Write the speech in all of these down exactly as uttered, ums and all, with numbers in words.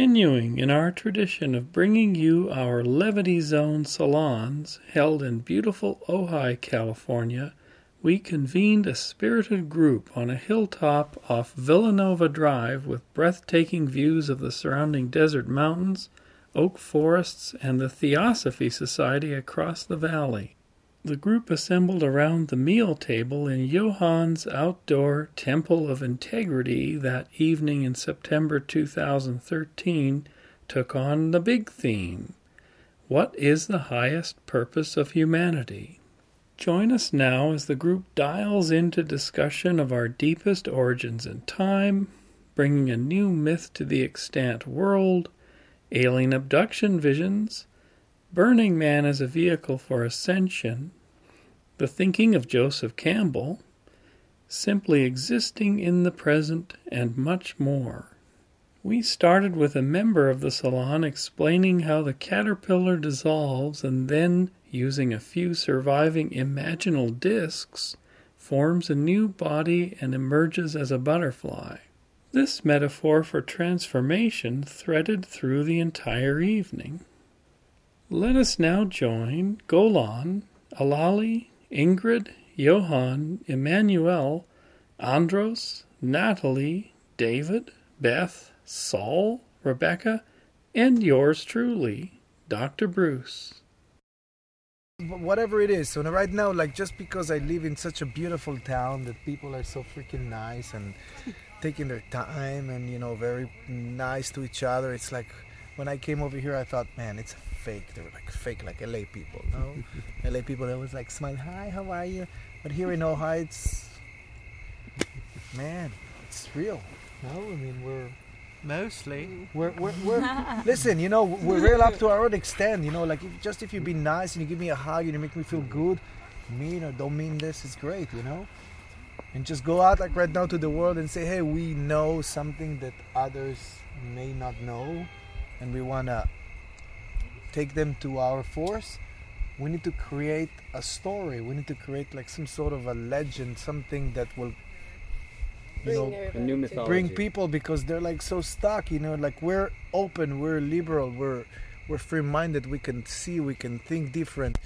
continuing in our tradition of bringing you our Levity Zone Salons, held in beautiful Ojai, California, we convened a spirited group on a hilltop off Villanova Drive with breathtaking views of the surrounding desert mountains, oak forests, and the Theosophy Society across the valley. The group assembled around the meal table in Johann's Outdoor Temple of Integrity that evening in September two thousand thirteen took on the big theme, What is the highest purpose of humanity? Join us now as the group dials into discussion of our deepest origins in time, bringing a new myth to the extant world, alien abduction visions, Burning Man as a vehicle for ascension, the thinking of Joseph Campbell, simply existing in the present, and much more. We started with a member of the salon explaining how the caterpillar dissolves and then, using a few surviving imaginal discs, forms a new body and emerges as a butterfly. This metaphor for transformation threaded through the entire evening. Let us now join Golan, Alali, Ingrid, Johan, Emmanuel, Andros, Natalie, David, Beth, Saul, Rebecca, and yours truly, Doctor Bruce. Whatever it is. So right now, like, just because I live in such a beautiful town that people are so freaking nice and taking their time and, you know, very nice to each other. It's like when I came over here, I thought, man, it's fake. They were like fake, like L A people, no? L A people, they always like smile, hi, how are you? But here in Ojai, it's, man, it's real. No, I mean, we're... Mostly. We're, we're, we're listen, you know, we're real up to our own extent, you know, like if, just if you be nice and you give me a hug and you make me feel good, mean or don't mean this, it's great, you know? And just go out like right now to the world and say, hey, we know something that others may not know and we want to take them to our force. We need to create a story. We need to create like some sort of a legend, something that will... You know, a new mythology. Bring people, because they're like so stuck, you know, like we're open, we're liberal, we're we're free-minded, we can see, we can think different.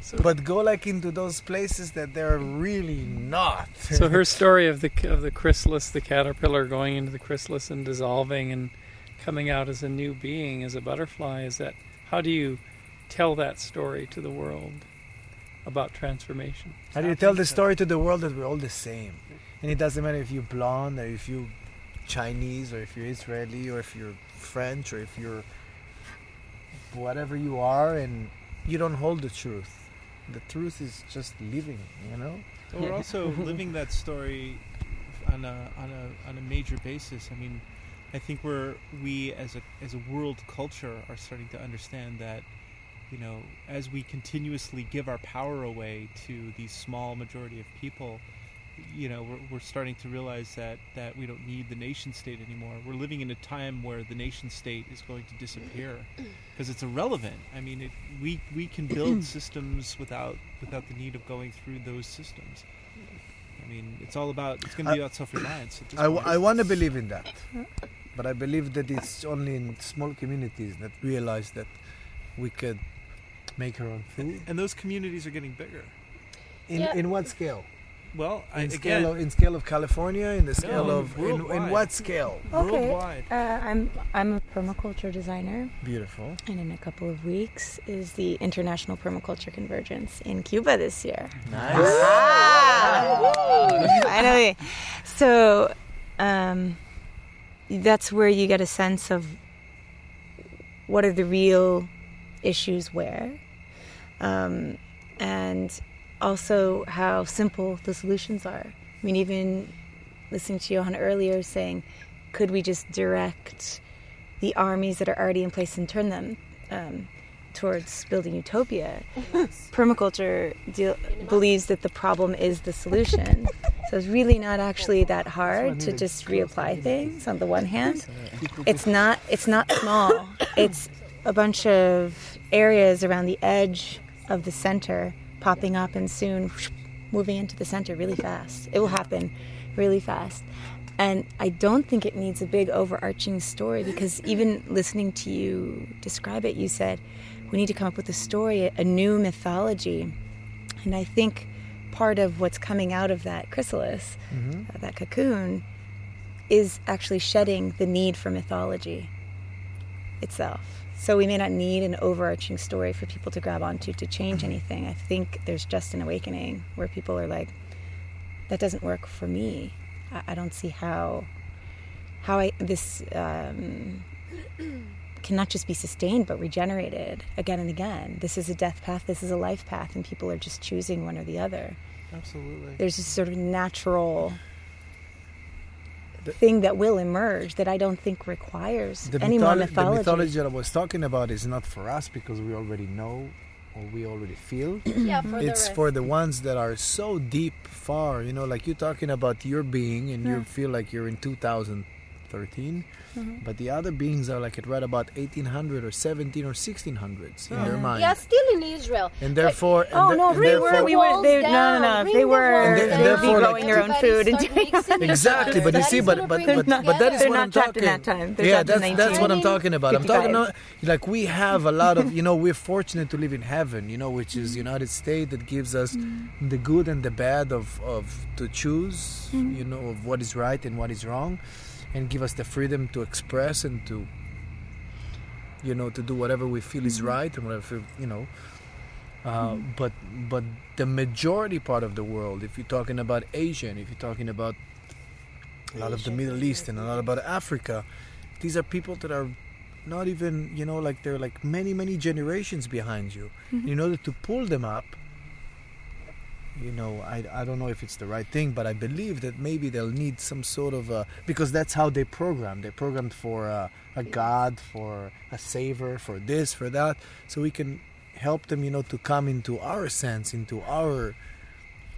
So, but go like into those places that they're really not. So her story of the of the chrysalis, the caterpillar going into the chrysalis and dissolving and coming out as a new being, as a butterfly, is that how do you tell that story to the world about transformation? How do you tell the story to the world that we're all the same? And it doesn't matter if you're blonde, or if you're Chinese, or if you're Israeli, or if you're French, or if you're whatever you are, and you don't hold the truth. The truth is just living, you know? But we're also living that story on a, on a, on a major basis. I mean, I think we're, we as a, as a world culture are starting to understand that, you know, as we continuously give our power away to the small majority of people, you know, we're, we're starting to realize that, that we don't need the nation state anymore. We're living in a time where the nation state is going to disappear because it's irrelevant. I mean, it, we we can build systems without without the need of going through those systems. I mean, it's all about, it's going to be I, about self-reliance. I, w- I want to believe in that, but I believe that it's only in small communities that realize that we could make our own food. And those communities are getting bigger. In yeah. in what scale? Well, I, in, scale again, of, in scale of California, in the scale no, of in, in what scale? Okay. Worldwide. Uh, I'm I'm a permaculture designer. Beautiful. And in a couple of weeks is the International Permaculture Convergence in Cuba this year. Nice. Wow. Wow. Finally, so um, that's where you get a sense of what are the real issues where, um, and. Also how simple the solutions are. I mean, even listening to Johan earlier saying, could we just direct the armies that are already in place and turn them um, towards building utopia? Yes. Permaculture deal- believes that the problem is the solution. So it's really not actually that hard to just reapply things on the one hand. It's not, it's not small. It's a bunch of areas around the edge of the center popping up and soon whoosh, moving into the center really fast. It will happen really fast. And I don't think it needs a big overarching story, because even listening to you describe it, you said, we need to come up with a story, a new mythology. And I think part of what's coming out of that chrysalis, mm-hmm. uh, that cocoon, is actually shedding the need for mythology itself. So we may not need an overarching story for people to grab onto to change anything. I think there's just an awakening where people are like, that doesn't work for me. I don't see how how I this um, cannot just be sustained but regenerated again and again. This is a death path, this is a life path, and people are just choosing one or the other. Absolutely. There's this sort of natural the, thing that will emerge that I don't think requires any mytholo- more mythology. The mythology that I was talking about is not for us, because we already know or we already feel. Yeah, for it's the for the ones that are so deep, far, you know, like you're talking about your being and yeah. you feel like you're in two thousand thirteen, mm-hmm. but the other beings are like at right about eighteen hundred or seventeen or sixteen hundreds yeah. in their mind. Yeah, still in Israel. And therefore... But, and oh, the, no, and we, therefore, were we were... They, down, no, no, no. They were... And they, and therefore, growing like, your own food and doing exactly, but you see, but but, but, but, but that is They're what I'm talking about. They're not trapped in that time. They're yeah, that's, that's what I'm talking about. I'm talking about, like, we have a lot of, you know, we're fortunate to live in heaven, you know, which is United States, that gives us the good and the bad of of to choose, you know, of what is right and what is wrong. And give us the freedom to express and to, you know, to do whatever we feel is right and whatever, you know. Uh, mm-hmm. But but the majority part of the world, if you're talking about Asia, and if you're talking about a lot Asia, of the Middle East and a lot about Africa, these are people that are not even, you know, like they're like many, many generations behind you. Mm-hmm. In order to pull them up, you know, I, I don't know if it's the right thing, but I believe that maybe they'll need some sort of a... Because that's how they program. They're programmed for a, a God, for a savior, for this, for that. So we can help them, you know, to come into our sense, into our...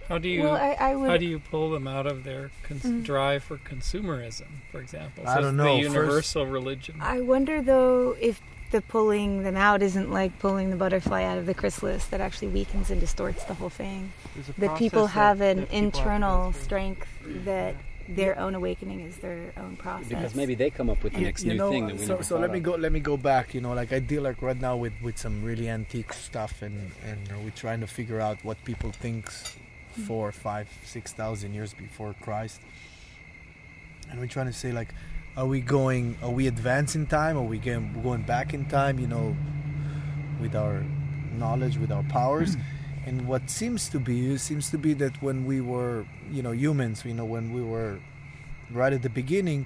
How do you well, I, I would... how do you pull them out of their cons- mm. drive for consumerism, for example? So I don't know. The universal First, religion. I wonder, though, if the pulling them out isn't like pulling the butterfly out of the chrysalis, that actually weakens and distorts the whole thing. That people have an internal strength, that their own awakening is their own process. Because maybe they come up with the next you new know, thing that we so, never so thought let me of. go let me go back, you know, like I deal like right now with, with some really antique stuff, and, and you know, we're trying to figure out what people think four, five, six thousand years before Christ. And we're trying to say, like, Are we going, are we advancing time? Are we going, going back in time, you know, with our knowledge, with our powers? And what seems to be, seems to be that when we were, you know, humans, you know, when we were right at the beginning,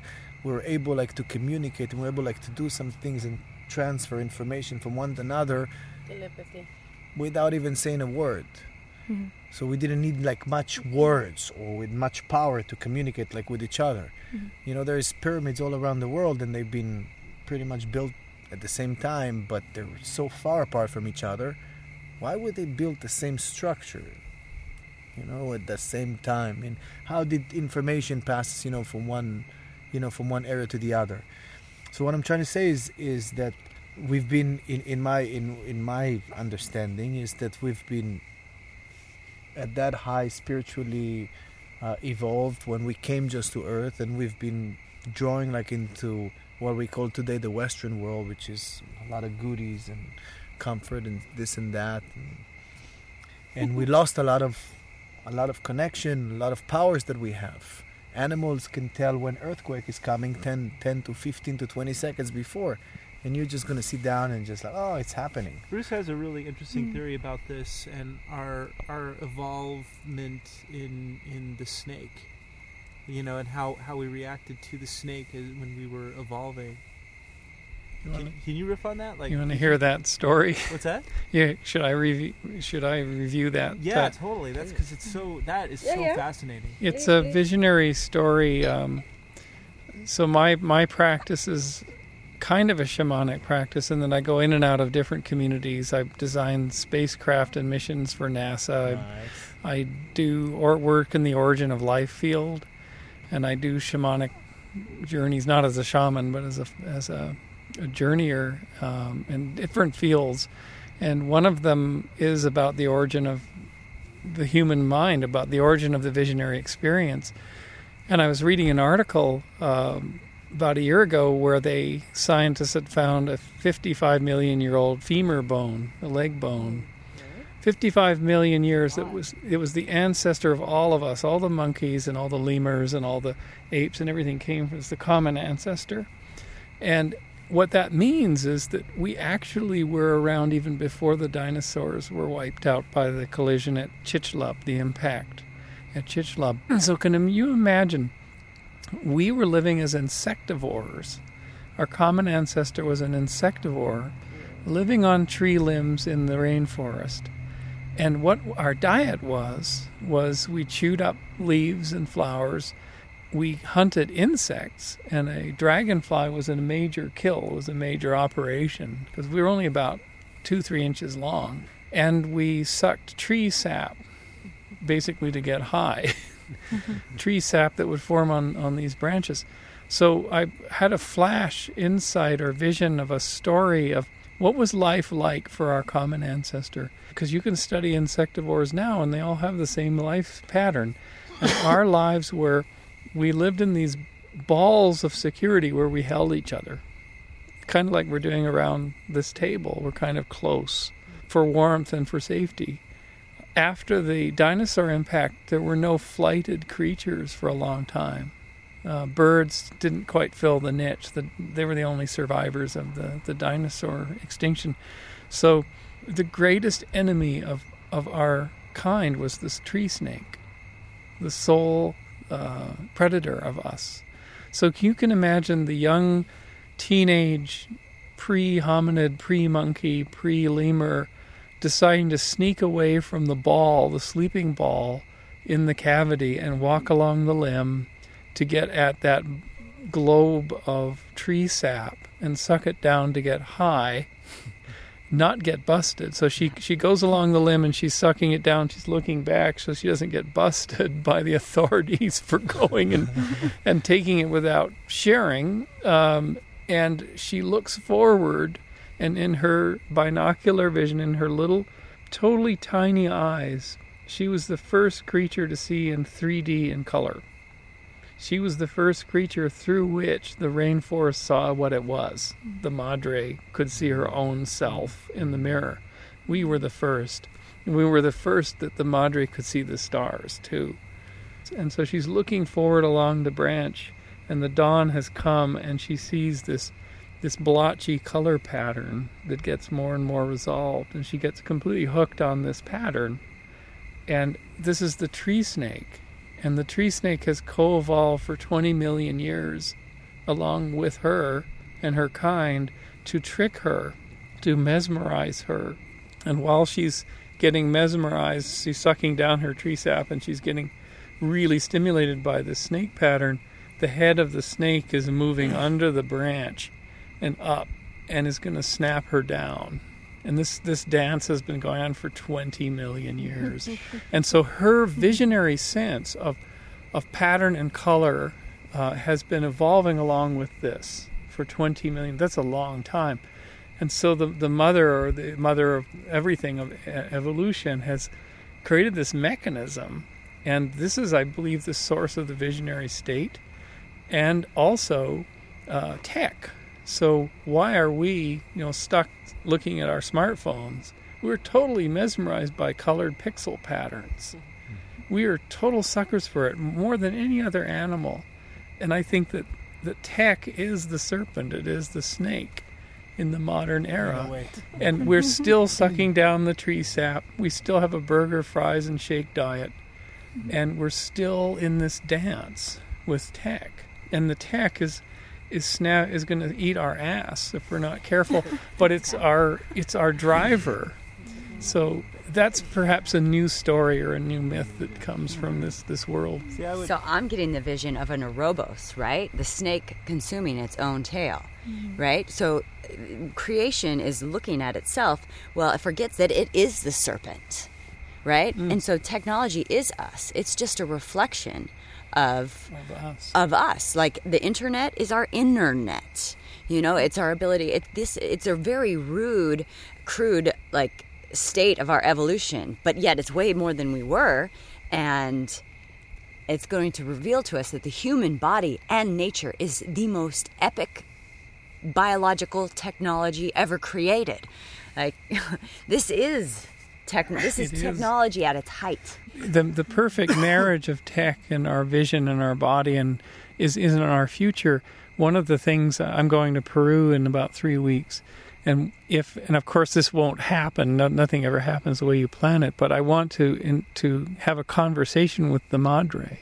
we were able, like, to communicate, and we were able, like, to do some things and transfer information from one to another telepathy, without even saying a word. Mm-hmm. So we didn't need like much words or with much power to communicate like with each other. Mm-hmm. You know, there's pyramids all around the world, and they've been pretty much built at the same time, but they're so far apart from each other. Why would they build the same structure, you know, at the same time? And how did information pass, you know, from one, you know, from one area to the other? So what I'm trying to say is is that we've been in, in my in, in my understanding is that we've been at that high spiritually uh, evolved when we came just to Earth, and we've been drawing like into what we call today the Western world, which is a lot of goodies and comfort and this and that, and, and we lost a lot of a lot of connection, a lot of powers that we have. Animals can tell when earthquake is coming ten to fifteen to twenty seconds before, and you're just going to sit down and just like, oh, it's happening. Bruce has a really interesting mm. theory about this, and our our evolvement in in the snake, you know, and how, how we reacted to the snake as, when we were evolving. You wanna, can, can you riff on that? Like, you want to hear that story? What's that? Yeah, should I review? Should I review that? Yeah, t- totally. That's because it's so that is yeah, so yeah. fascinating. It's a visionary story. Um, so my my practice is kind of a shamanic practice, and then I go in and out of different communities. I've designed spacecraft and missions for NASA. Nice. I do or work in the origin of life field, and I do shamanic journeys, not as a shaman, but as a as a, a journeyer um, in different fields. And one of them is about the origin of the human mind, about the origin of the visionary experience. And I was reading an article um, about a year ago where they scientists had found a fifty-five million year old femur bone, a leg bone. fifty-five million years, it was it was the ancestor of all of us. All the monkeys and all the lemurs and all the apes and everything came from the common ancestor. And what that means is that we actually were around even before the dinosaurs were wiped out by the collision at Chicxulub, the impact at Chicxulub. So can you imagine? We were living as insectivores. Our common ancestor was an insectivore living on tree limbs in the rainforest. And what our diet was, was we chewed up leaves and flowers. We hunted insects, and a dragonfly was a major kill, was a major operation, because we were only about two, three inches long. And we sucked tree sap, basically to get high, tree sap that would form on, on these branches. So I had a flash insight or vision of a story of what was life like for our common ancestor? Because you can study insectivores now, and they all have the same life pattern. And our lives were, we lived in these balls of security where we held each other. Kind of like we're doing around this table. We're kind of close for warmth and for safety. After the dinosaur impact, there were no flighted creatures for a long time. Uh, birds didn't quite fill the niche. The, they were the only survivors of the, the dinosaur extinction. So the greatest enemy of, of our kind was this tree snake, the sole uh, predator of us. So you can imagine the young teenage pre-hominid, pre-monkey, pre-lemur deciding to sneak away from the ball, the sleeping ball, in the cavity and walk along the limb to get at that globe of tree sap and suck it down to get high, not get busted. So she she goes along the limb and she's sucking it down. She's looking back so she doesn't get busted by the authorities for going and, and taking it without sharing. Um, and she looks forward, and in her binocular vision, in her little, totally tiny eyes, she was the first creature to see in three D in color. She was the first creature through which the rainforest saw what it was. The Madre could see her own self in the mirror. We were the first. We were the first that the Madre could see the stars, too. And so she's looking forward along the branch, and the dawn has come, and she sees this, this blotchy color pattern that gets more and more resolved, and she gets completely hooked on this pattern. And this is the tree snake. And the tree snake has co-evolved for twenty million years along with her and her kind to trick her, to mesmerize her. And while she's getting mesmerized, she's sucking down her tree sap and she's getting really stimulated by the snake pattern. The head of the snake is moving under the branch and up and is going to snap her down. And this, this dance has been going on for twenty million years. And so her visionary sense of of pattern and color uh, has been evolving along with this for twenty million. That's a long time. And so the, the mother, or the mother of everything, of evolution, has created this mechanism. And this is, I believe, the source of the visionary state and also uh, tech. So why are we, you know, stuck looking at our smartphones? We're totally mesmerized by colored pixel patterns. We are total suckers for it, more than any other animal. And I think that the tech is the serpent. It is the snake in the modern era. No, and we're still sucking down the tree sap. We still have a burger, fries, and shake diet. And we're still in this dance with tech. And the tech is... is snap is going to eat our ass if we're not careful, but it's our it's our driver. So that's perhaps a new story or a new myth that comes from this this world. See, would... So I'm getting the vision of an Ouroboros, right? The snake consuming its own tail, mm-hmm. right? So creation is looking at itself. Well, it forgets that it is the serpent, right? Mm. And so technology is us. It's just a reflection Of, of us. of us. Like the internet is our internet. You know, it's our ability. It, this it's a very rude, crude like state of our evolution, but yet it's way more than we were. And It's going to reveal to us that the human body and nature is the most epic biological technology ever created. Like, this is tech. This is it technology is. At its height. The the perfect marriage of tech and our vision and our body and is is in our future. One of the things, I'm going to Peru in about three weeks, and if and of course this won't happen. No, nothing ever happens the way you plan it. But I want to in, to have a conversation with the Madre,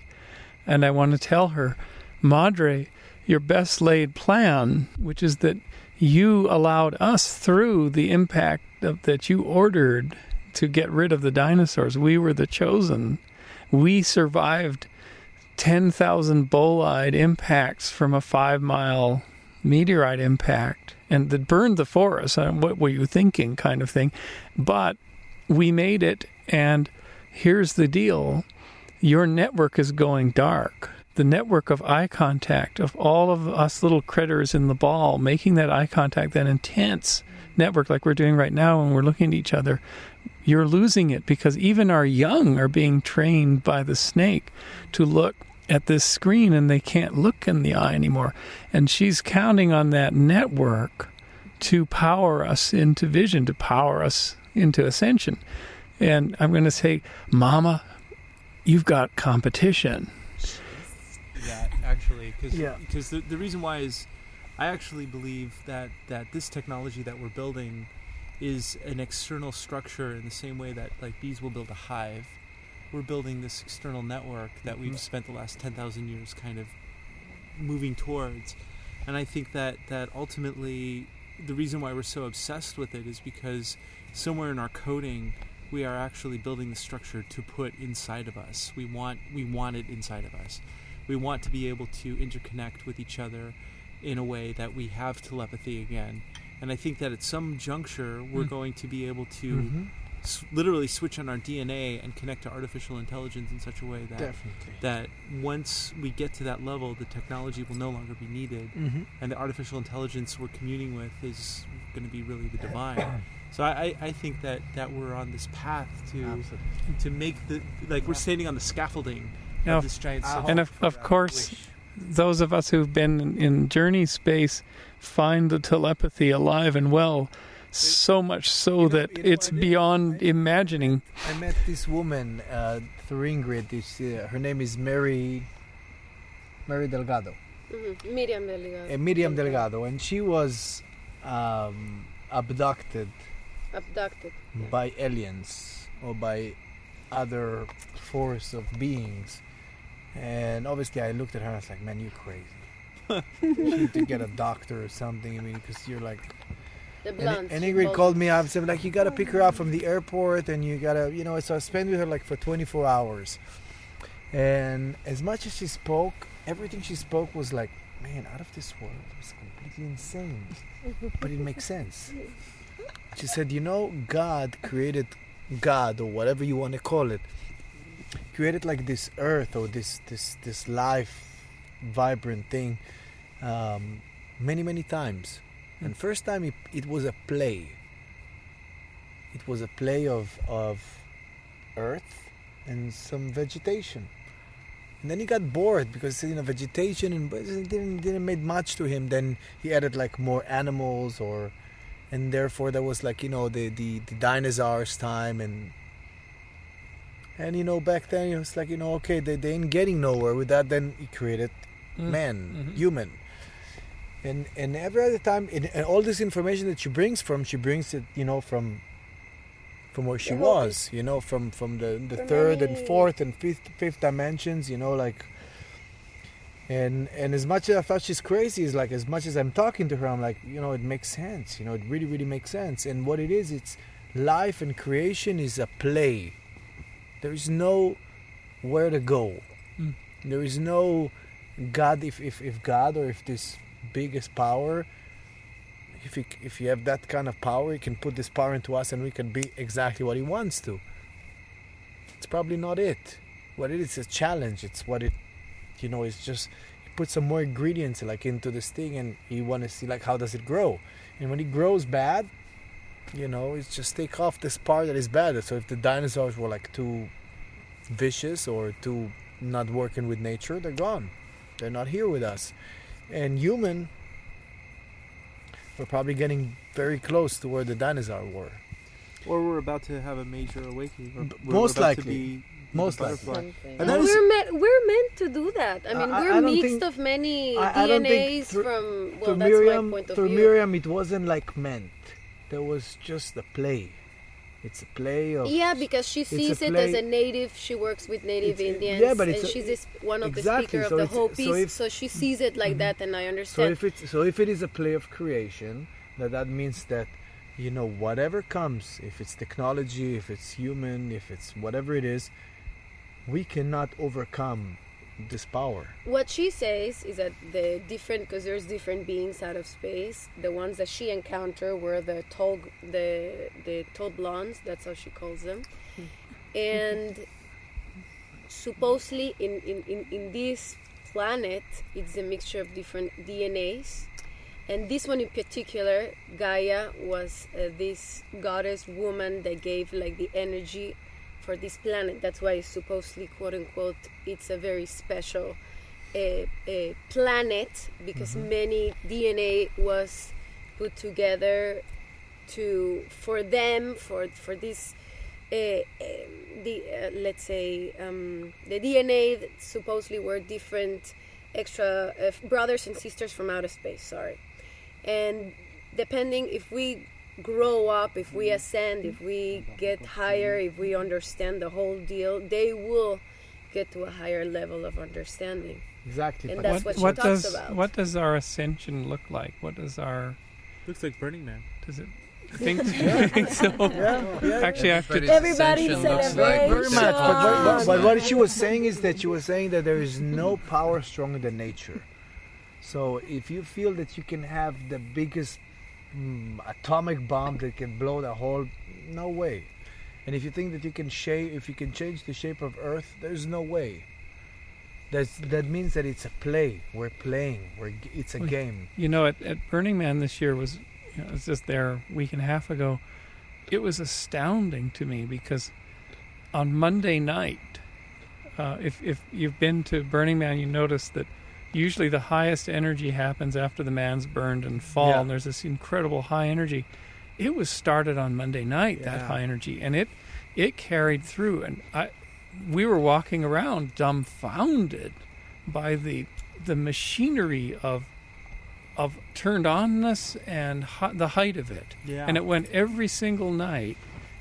and I want to tell her, Madre, your best laid plan, which is that you allowed us through the impact of, that you ordered to get rid of the dinosaurs. We were the chosen. We survived ten thousand bolide impacts from a five-mile meteorite impact, and that burned the forest. What were you thinking, kind of thing. But we made it, and here's the deal. Your network is going dark. The network of eye contact, of all of us little critters in the ball, making that eye contact, that intense network like we're doing right now when we're looking at each other, you're losing it because even our young are being trained by the snake to look at this screen, and they can't look in the eye anymore. And she's counting on that network to power us into vision, to power us into ascension. And I'm going to say, Mama, you've got competition. That actually, because yeah. the, the reason why is I actually believe that, that this technology that we're building is an external structure in the same way that, like, bees will build a hive. We're building this external network that we've spent the last ten thousand years kind of moving towards. And I think that, that ultimately the reason why we're so obsessed with it is because somewhere in our coding we are actually building the structure to put inside of us. We want we want it inside of us. We want to be able to interconnect with each other in a way that we have telepathy again. And I think that at some juncture, we're mm. going to be able to mm-hmm. s- literally switch on our D N A and connect to artificial intelligence in such a way that Definitely. that once we get to that level, the technology will no longer be needed. Mm-hmm. And the artificial intelligence we're communing with is going to be really the divine. So I, I think that, that we're on this path to Absolutely. to make the... Like, we're standing on the scaffolding Now, of this giant and of, of course, those of us who've been in, in journey space find the telepathy alive and well, it, so much so you know, that you know it's beyond I, imagining. I met this woman uh, through Ingrid. Uh, her name is Mary, Mary Delgado. Mm-hmm. Miriam Delgado. Uh, Miriam Delgado, and she was um, abducted. Abducted. By aliens or by other force of beings. And obviously I looked at her and I was like, man, you're crazy. You need to get a doctor or something. I mean, because you're like... The blonde. And, and Ingrid called me up and said, like, you got to pick her up from the airport and you got to, you know, so I spent with her like for twenty-four hours. And as much as she spoke, everything she spoke was like, man, out of this world. It was completely insane. But it makes sense. She said, you know, God created God or whatever you want to call it. Created like this earth or this this this life vibrant thing um, many many times, and first time it, it was a play it was a play of of earth and some vegetation, and then he got bored because, you know, vegetation and it didn't didn't mean much to him. Then he added like more animals, or and therefore there was like, you know, the the, the dinosaurs time. And And, you know, back then, it was like, you know, okay, they, they ain't getting nowhere with that. Then he created mm. man, mm-hmm. human. And and every other time, it, and all this information that she brings from, she brings it, you know, from from where she yeah. was, you know, from, from the, the third and fourth and fifth fifth dimensions, you know, like. And and as much as I thought she's crazy, is like, as much as I'm talking to her, I'm like, you know, it makes sense. You know, it really, really makes sense. And what it is, it's life and creation is a play. There is no where to go. Mm. There is no God. If, if, if God or if this biggest power, if he, if you have that kind of power, he can put this power into us and we can be exactly what he wants to. It's probably not it. What it is, it's a challenge. It's what it, you know, it's just, you put some more ingredients like into this thing and you want to see like how does it grow. And when it grows bad, you know, it's just take off this part that is bad. So if the dinosaurs were like too vicious or too not working with nature, they're gone. They're not here with us. And human, we're probably getting very close to where the dinosaurs were. Or we're about to have a major awakening. Or most likely. Most likely. And and we're, me we're meant to do that. I mean, uh, we're I mixed think, of many I, D N As I through, from, well, that's Miriam, my point of view. Through Miriam, it wasn't like meant. There was just a play. It's a play of... Yeah, because she sees it as a native. She works with native it's, Indians. Yeah, but it's... And a, she's this, one of exactly, the speakers so of the Hopis. So, so she sees it like mm-hmm. that, and I understand. So if, it's, so if it is a play of creation, that that means that, you know, whatever comes, if it's technology, if it's human, if it's whatever it is, we cannot overcome this power. What she says is that the different, because there's different beings out of space, the ones that she encountered were the tall, the the tall blondes, that's how she calls them, and supposedly in, in, in, in this planet it's a mixture of different D N As, and this one in particular, Gaia, was uh, this goddess woman that gave like the energy for this planet. That's why it's supposedly, quote unquote, it's a very special uh, uh, planet, because mm-hmm. many D N A was put together to for them for for this uh, uh, the uh, let's say um, the D N A that supposedly were different extra uh, brothers and sisters from outer space. Sorry, and depending if we grow up, if we ascend, if we get higher, if we understand the whole deal, they will get to a higher level of understanding. Exactly. And that's what, what she what talks does, about. What does our ascension look like? What does our... Looks like Burning Man. Does it? I think, I think so. Yeah, yeah. Actually, I have to... Everybody celebrates. Like but, but, but what she was saying is that she was saying that there is no power stronger than nature. So if you feel that you can have the biggest atomic bomb that can blow the whole, no way. And if you think that you can shape, if you can change the shape of Earth, there's no way. That's that means that it's a play. We're playing. We're it's a well, game. You know, at, at Burning Man this year was, you know, I was just there a week and a half ago. It was astounding to me because on Monday night, uh, if if you've been to Burning Man, you notice that. Usually the highest energy happens after the man's burned and fall, yeah. and there's this incredible high energy. It was started on Monday night, yeah. that high energy, and it it carried through. And I, we were walking around dumbfounded by the the machinery of of turned onness and hi, the height of it. Yeah. And it went every single night.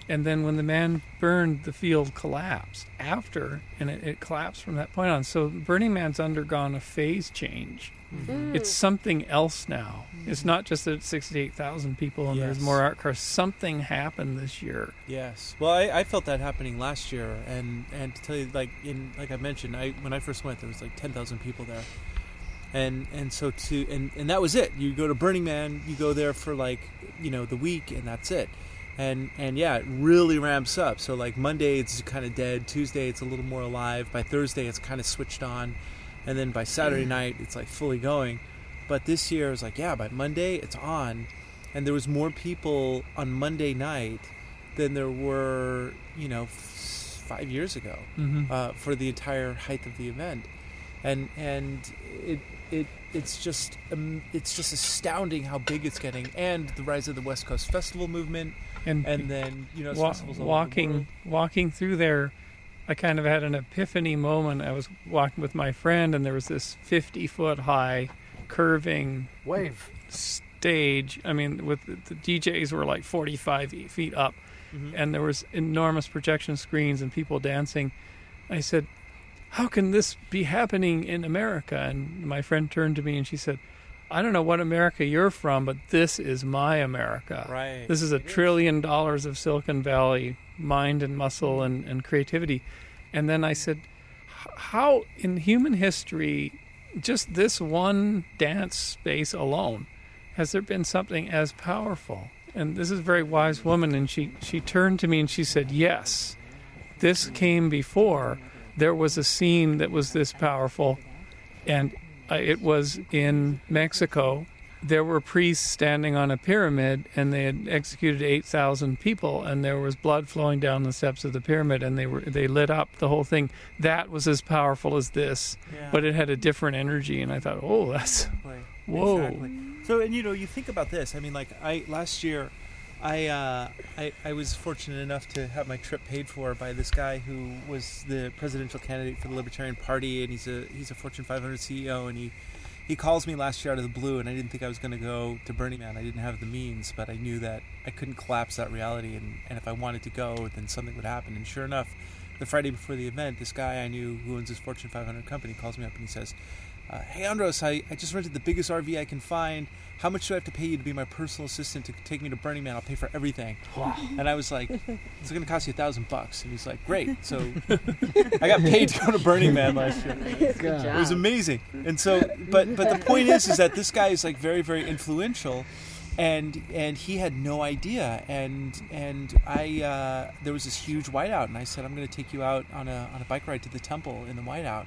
And then when the man burned, the field collapsed after, and it, it collapsed from that point on. So Burning Man's undergone a phase change. Mm-hmm. It's something else now. Mm-hmm. It's not just that sixty-eight thousand people and yes. there's more art cars. Something happened this year. Yes. Well, I, I felt that happening last year. And, and to tell you, like in like I mentioned, I when I first went, there was like ten thousand people there. And and so to and, and that was it. You go to Burning Man, you go there for like, you know, the week, and that's it. And and yeah, it really ramps up. So like Monday, it's kind of dead. Tuesday, it's a little more alive. By Thursday, it's kind of switched on, and then by Saturday night, it's like fully going. But this year, it was like yeah, by Monday, it's on, and there was more people on Monday night than there were, you know, f five years ago mm-hmm. uh, for the entire height of the event, and and it it it's just um, it's just astounding how big it's getting, and the rise of the West Coast Festival movement. And, and then, you know, wa walking, walking through there, I kind of had an epiphany moment. I was walking with my friend, and there was this fifty-foot-high, curving wave stage. I mean, with the, the D Js were like forty-five feet up, mm-hmm. and there was enormous projection screens and people dancing. I said, "How can this be happening in America?" And my friend turned to me and she said, "I don't know what America you're from, but this is my America. Right. This is a trillion dollars of Silicon Valley mind and muscle and, and creativity." And then I said, how in human history, just this one dance space alone, has there been something as powerful? And this is a very wise woman, and she, she turned to me and she said, "Yes, this came before. There was a scene that was this powerful, and it was in Mexico there were priests standing on a pyramid, and they had executed eight thousand people, and there was blood flowing down the steps of the pyramid, and they were they lit up the whole thing. That was as powerful as this, yeah. but it had a different energy, and I thought, oh, that's, exactly. whoa. Exactly. So, and you know, you think about this. I mean, like, I last year, I, uh, I I was fortunate enough to have my trip paid for by this guy who was the presidential candidate for the Libertarian Party, and he's a he's a Fortune five hundred C E O, and he He calls me last year out of the blue, and I didn't think I was going to go to Burning Man. I didn't have the means, but I knew that I couldn't collapse that reality, and, and if I wanted to go, then something would happen. And sure enough, the Friday before the event, this guy I knew who owns this Fortune five hundred company calls me up, and he says, uh, hey, Andros, I, I just rented the biggest R V I can find. How much do I have to pay you to be my personal assistant to take me to Burning Man? I'll pay for everything. Wow. And I was like, it's going to cost you a thousand bucks. And he's like, great. So I got paid to go to Burning Man last year. Good job. It was amazing. And so, but but the point is, is that this guy is like very, very influential, and and he had no idea. And and I uh, there was this huge whiteout, and I said, I'm going to take you out on a on a bike ride to the temple in the whiteout.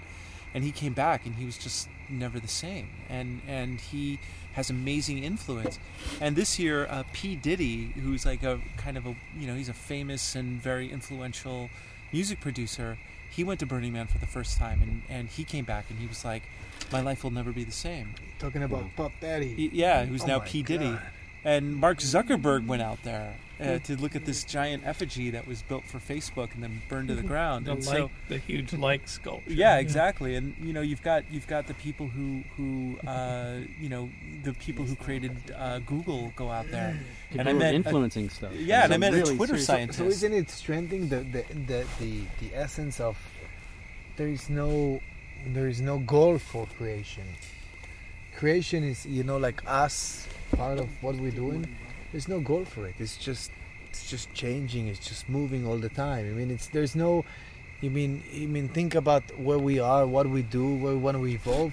And he came back, and he was just never the same. And and he has amazing influence. And this year, uh, P. Diddy, who's like a kind of a, you know, he's a famous and very influential music producer, he went to Burning Man for the first time, and, and he came back, and he was like, my life will never be the same. Talking about Puff Daddy. He, yeah, who's oh now P. Diddy. God. And Mark Zuckerberg went out there uh, to look at this giant effigy that was built for Facebook and then burned to the ground. The, and like, so, the huge like sculpture. Yeah, exactly. And you know, you've got you've got the people who who uh, you know the people who created uh, Google go out there. People and I met influencing a, stuff. Yeah, and, and I met really a Twitter serious. scientist. So, so isn't it strengthening the the, the the the essence of there is no there is no goal for creation. Creation is, you know, like us. Part of what we're doing, there's no goal for it. It's just, it's just changing. It's just moving all the time. I mean, it's there's no. I mean, I mean, think about where we are, what we do, where we want to evolve.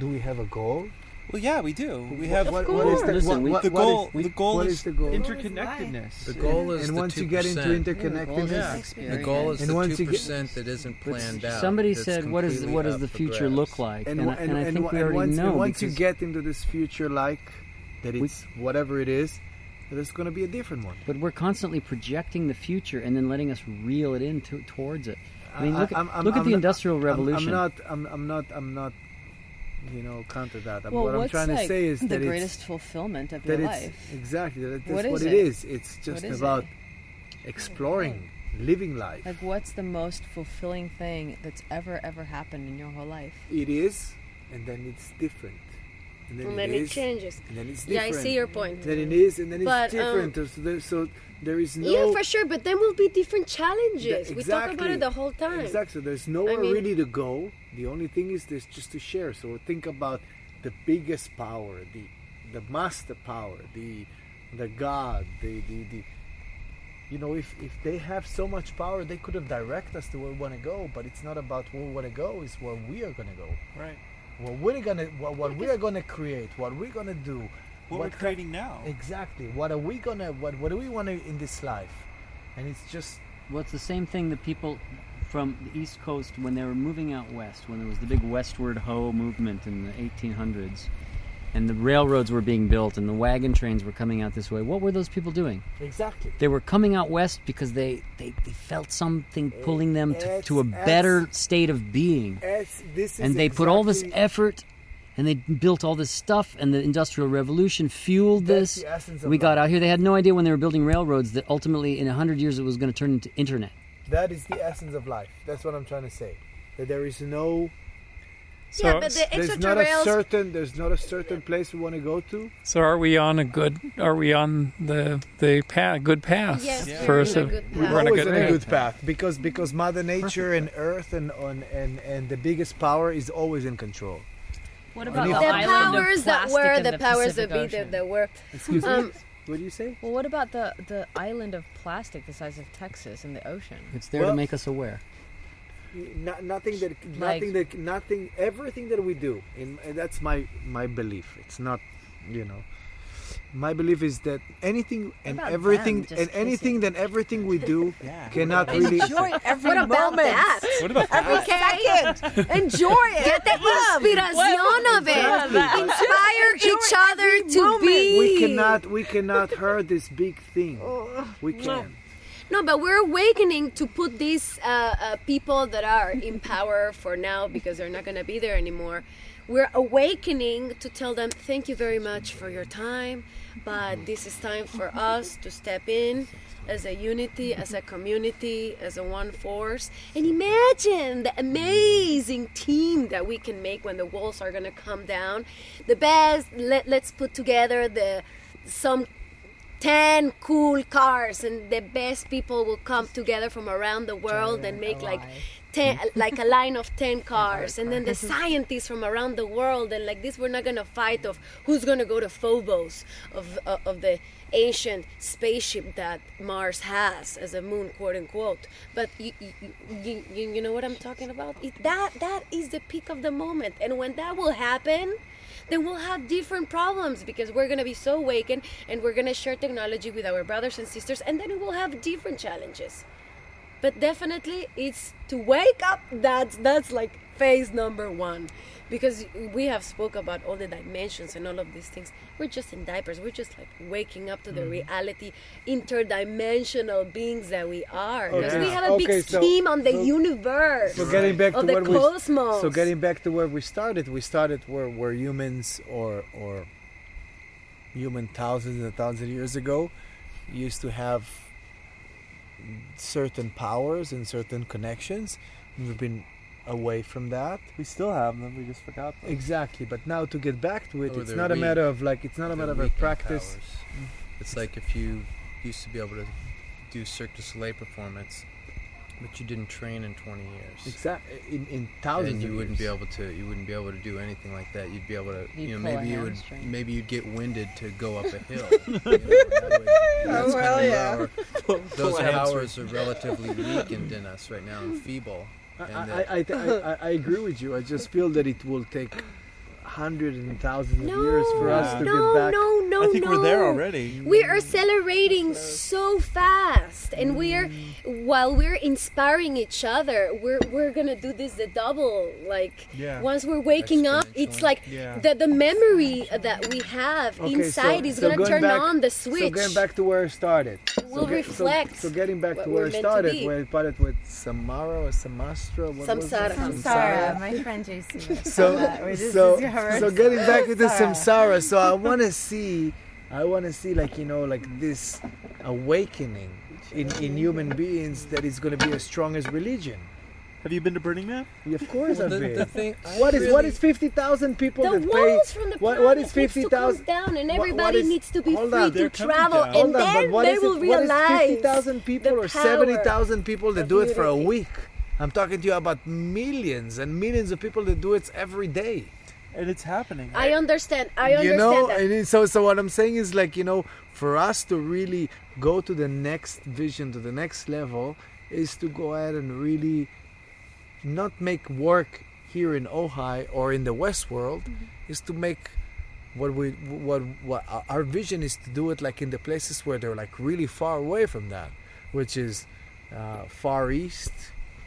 Do we have a goal? Well, yeah, we do. We have. What, what is the, Listen, what, what, the goal? Is, the goal is the goal? interconnectedness. The goal is and the once two percent. You get into interconnectedness, yeah, the goal is and the once two percent that isn't planned somebody out. Somebody said, "What is what does the future look like?" And, and, and, and I think and, we already once, know. And once you get into this future, like. That it's whatever it is, that it's going to be a different one. But we're constantly projecting the future and then letting us reel it in to, towards it. I mean, look, I'm, I'm, look I'm, at I'm the not, Industrial Revolution. I'm, I'm not, I'm, I'm not, I'm not, you know, counter that. Well, what I'm trying like to say is the that greatest it's, fulfillment of your life. Exactly. That, that's what, what it is. It's just about it? exploring, living life. Like, what's the most fulfilling thing that's ever, ever happened in your whole life? It is, and then it's different. And then, and then it, it is, changes. And then it's different. Yeah, I see your point. Then it is, and then but, it's different. Um, so, there, so there is no. Yeah, for sure. But then will be different challenges. Yeah, exactly. We talk about it the whole time. Exactly. So there's nowhere I mean, really to go. The only thing is there's just to share. So think about the biggest power, the the master power, the the God, the the, the you know, if if they have so much power, they could have directed us to where we want to go. But it's not about where we want to go. It's where we are going to go. Right. What we're gonna, what, what we are gonna create, what we're gonna do, what, what we're creating now. Exactly. What are we gonna? What What do we want in this life? And it's just. Well, it's the same thing that people from the East Coast, when they were moving out west, when there was the big westward ho movement in the eighteen hundreds, and the railroads were being built and the wagon trains were coming out this way. What were those people doing? Exactly. They were coming out west because they, they, they felt something pulling them to, to a better state of being. And they put all this effort and they built all this stuff, and the Industrial Revolution fueled this. We got out here. They had no idea when they were building railroads that ultimately in one hundred years it was going to turn into internet. That is the essence of life. That's what I'm trying to say. That there is no... So, yeah, but the there's not a certain there's not a certain place we want to go to. So are we on a good are we on the the path, good path? Yes, yeah. We're on a good path. We're on a good, on a good path because because Mother Nature Perfect. and Earth and on and, and the biggest power is always in control. What about the, the powers that were the, the powers that be that, that were? Excuse um, me. What do you say? Well, what about the the island of plastic the size of Texas in the ocean? It's there well, to make us aware. No, nothing that nothing like, that nothing everything that we do in, that's my my belief. It's not, you know, my belief is that anything and everything and anything and everything we do yeah. cannot really enjoy every what about moment. That? What about every that? Second? Enjoy it. Get the inspiration of it. Exactly. Inspire each other to moment. Be. We cannot. We cannot hurt this big thing. We can. No, but we're awakening to put these uh, uh, people that are in power for now because they're not going to be there anymore. We're awakening to tell them, thank you very much for your time, but this is time for us to step in as a unity, as a community, as a one force. And imagine the amazing team that we can make when the walls are going to come down. The best, let, let's put together the some ten cool cars, and the best people will come together from around the world and make like... Ten, like a line of ten cars, and then the scientists from around the world, and like this, we're not gonna fight of who's gonna go to Phobos, of uh, of the ancient spaceship that Mars has as a moon, quote unquote. But you you, you, you know what I'm talking about? It, that that is the peak of the moment, and when that will happen, then we'll have different problems because we're gonna be so awakened, and we're gonna share technology with our brothers and sisters, and then we'll have different challenges. But definitely, it's to wake up. That's that's like phase number one, because we have spoke about all the dimensions and all of these things. We're just in diapers. We're just like waking up to the reality, interdimensional beings that we are. Because okay. we have a okay, big scheme so, on the so, universe, so getting back of to the what cosmos. We, so getting back to where we started, we started where where humans or or human thousands and thousands of years ago used to have certain powers and certain connections. We've been away from that. We still have them, we just forgot them. Exactly, but now to get back to it, oh, it's not weak. A matter of like it's not a matter of a practice. Mm. It's like if you used to be able to do Cirque du Soleil performance, but you didn't train in twenty years. Exactly, in, in thousands. And you of wouldn't years. Be able to. You wouldn't be able to do anything like that. You'd be able to. You'd you know, maybe you would. String. Maybe you'd get winded to go up a hill. You know, would, oh well, yeah. Our, those powers are relatively weakened in us right now and feeble. And I, I, I, I, I agree with you. I just feel that it will take hundreds and thousands no, of years for yeah. us to no, get back. No, no, no, I think no. we're there already. We are accelerating so fast, and we're while we're inspiring each other, we're we're gonna do this the double. Like yeah. once we're waking up, it's like yeah. the the memory that we have okay, inside so, is so gonna turn back, on the switch. So going back to where it started. We'll so reflect. Get, so, so getting back to where it started, where it started with Samara or Samastra. What Samsara. Was Samsara. Samsara. My friend Jason. So that, so. So getting back to the samsara, so I want to see, I want to see like, you know, like this awakening in, in human beings that is going to be as strong as religion. Have you been to Burning Man? Yeah, of course well, I've the, been. The thing, what, is, really... what is fifty thousand people the that pay? From the what, what is fifty thousand? Down and everybody is, needs to be free on, to travel down. And then on, they is, will realize what is fifty thousand people or seventy thousand people that do it for a week? I'm talking to you about millions and millions of people that do it every day. And it's happening. Right? I understand. I understand. You know, that. And so so what I'm saying is like, you know, for us to really go to the next vision, to the next level, is to go ahead and really not make work here in Ojai or in the West World, mm-hmm. is to make what we what what our vision is to do it like in the places where they're like really far away from that, which is uh, Far East,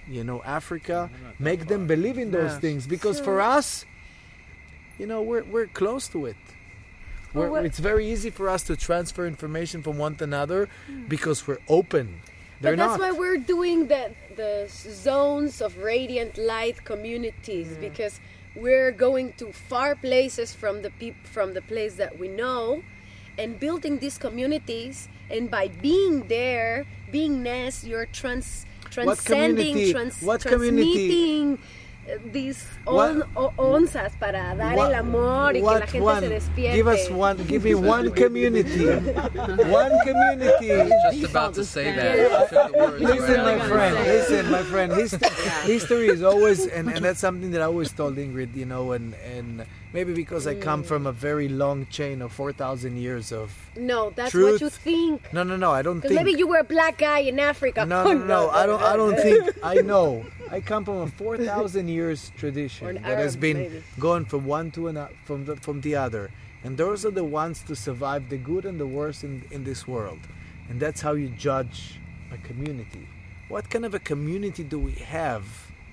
you know, Africa. Make them believe in those yeah. things because so, for us. You know, we're we're close to it. We're, well, it's very easy for us to transfer information from one to another because we're open. They're but that's not. Why we're doing the the zones of radiant light communities yeah. because we're going to far places from the peop- from the place that we know, and building these communities. And by being there, being Ness, you're trans transcending, trans what transmitting. These on, what, onzas para dar what, el amor y que la gente one? Se despierte. Give us one. Give me one community. One community. Just about to say that. Listen, my friend. Listen, my friend. Hist- history is always, and, and that's something that I always told Ingrid. You know, and and maybe because I come from a very long chain of four thousand years of no, that's truth. What you think. No, no, no. I don't think. Maybe you were a black guy in Africa. No, no, no. no, no I don't. I don't think. I know. I come from a four thousand years tradition that Arab, has been maybe. gone from one to another, from the, from the other, and those are the ones to survive the good and the worst in in this world, and that's how you judge a community. What kind of a community do we have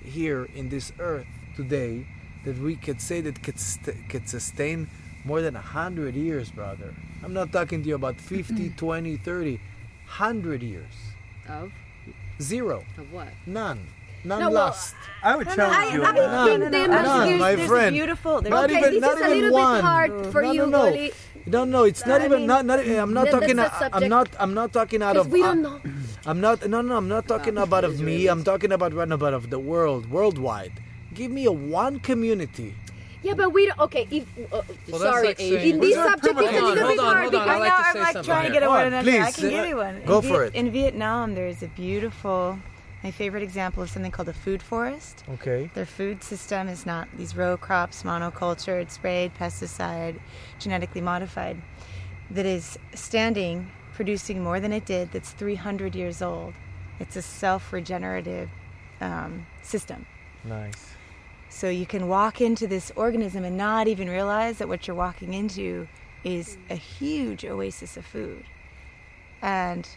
here in this earth today that we could say that could st could sustain more than a hundred years, brother? I'm not talking to you about fifty, twenty, thirty, hundred years of zero of what? None. None no, lost. Well, I would no, challenge no, you. I, I none, no, no, no, none there's, my there's friend. Beautiful. There's okay, even, this is a little one. bit hard for no, you, no, no. no, no, it's not I even. Mean, not, not, I'm not talking. I'm not. I'm not talking out of. We don't know. I'm not. No, no. I'm not talking about of me. I'm talking about right about of the world, worldwide. Give me a one community. Yeah, but we don't, okay, if, uh, well, sorry, like in this subject it's a little bit hard because I like now I'm like trying to get a one another. I can give you one. Go for it. In Vietnam, there's a beautiful, my favorite example is something called a food forest. Okay. Their food system is not these row crops, monocultured, sprayed, pesticide, genetically modified, that is standing, producing more than it did, that's three hundred years old. It's a self-regenerative um, system. Nice. So you can walk into this organism and not even realize that what you're walking into is a huge oasis of food. And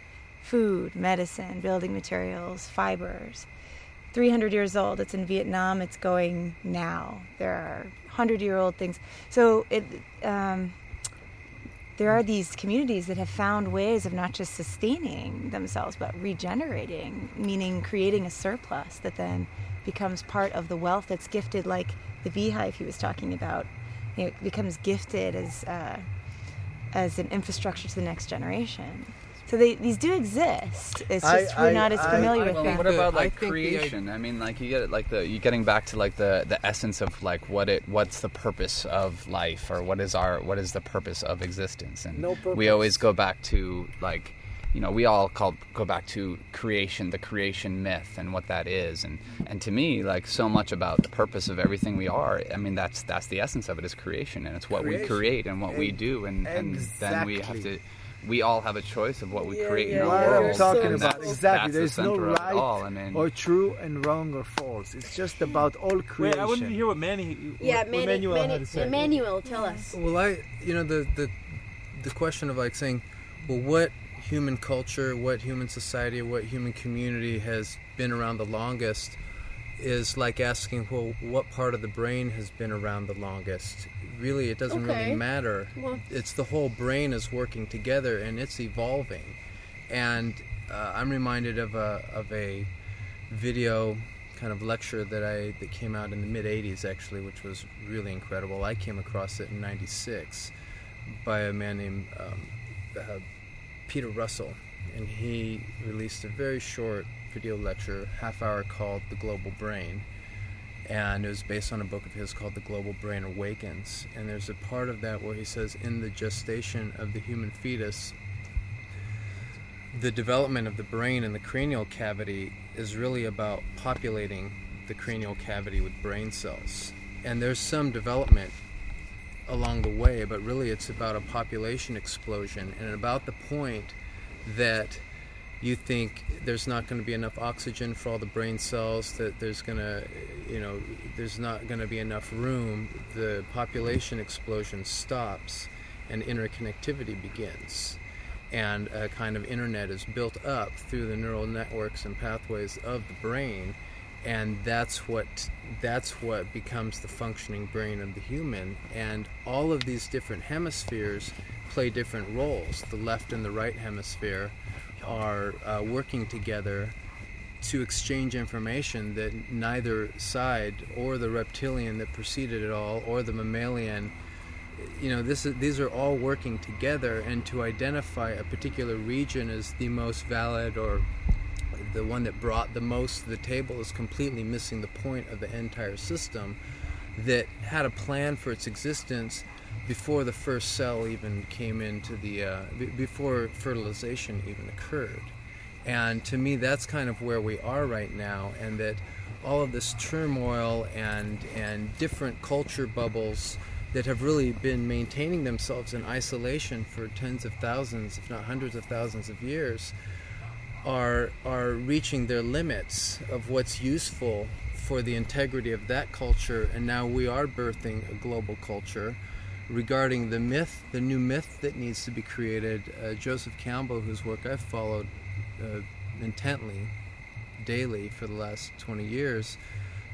food, medicine, building materials, fibers. three hundred years old. It's in Vietnam. It's going now. There are hundred-year-old things. So it, um, there are these communities that have found ways of not just sustaining themselves, but regenerating, meaning creating a surplus that then becomes part of the wealth that's gifted, like the beehive he was talking about. You know, it becomes gifted as uh, as an infrastructure to the next generation. So they, these do exist. It's just I, we're I, not as familiar I, with well, them. What about like I creation? The, I mean, like you get it, like the you getting back to like the, the essence of like what it what's the purpose of life, or what is our what is the purpose of existence? And no purpose. We always go back to like. You know, we all call, go back to creation, the creation myth and what that is. And, and to me, like, so much about the purpose of everything we are, I mean, that's that's the essence of it is creation. And it's what creation. we create and what and, we do. And, and exactly. then we have to, we all have a choice of what we yeah, create yeah, in our yeah. world. What I'm talking about, that's, exactly. That's There's the no right I mean, or true and wrong or false. It's just about all creation. Wait, I wouldn't hear what Manny, yeah, what Manny, Manuel Manny, had to say. Manuel, tell us. Well, I, you know, the, the, the question of, like, saying, well, what human culture, what human society, what human community has been around the longest is like asking, well, what part of the brain has been around the longest? Really, it doesn't okay. really matter. Well. It's the whole brain is working together and it's evolving. And uh, I'm reminded of a of a video kind of lecture that I that came out in the mid eighties actually, which was really incredible. I came across it in ninety-six by a man named. Um, uh, Peter Russell, and he released a very short video lecture, half hour, called The Global Brain, and it was based on a book of his called The Global Brain Awakens. And there's a part of that where he says, in the gestation of the human fetus, the development of the brain and the cranial cavity is really about populating the cranial cavity with brain cells. And there's some development along the way, but really it's about a population explosion, and about the point that you think there's not going to be enough oxygen for all the brain cells, that there's going to, you know, there's not going to be enough room, the population explosion stops and interconnectivity begins. And a kind of internet is built up through the neural networks and pathways of the brain, and that's what that's what becomes the functioning brain of the human. And all of these different hemispheres play different roles. The left and the right hemisphere are uh, working together to exchange information that neither side, or the reptilian that preceded it all, or the mammalian, you know, this is, these are all working together. And to identify a particular region as the most valid, or the one that brought the most to the table, is completely missing the point of the entire system that had a plan for its existence before the first cell even came into the, uh, b before fertilization even occurred. And to me, that's kind of where we are right now, and that all of this turmoil and, and different culture bubbles that have really been maintaining themselves in isolation for tens of thousands, if not hundreds of thousands of years, are are reaching their limits of what's useful for the integrity of that culture, and now we are birthing a global culture regarding the myth, the new myth that needs to be created. Uh, Joseph Campbell, whose work I've followed uh, intently, daily for the last twenty years,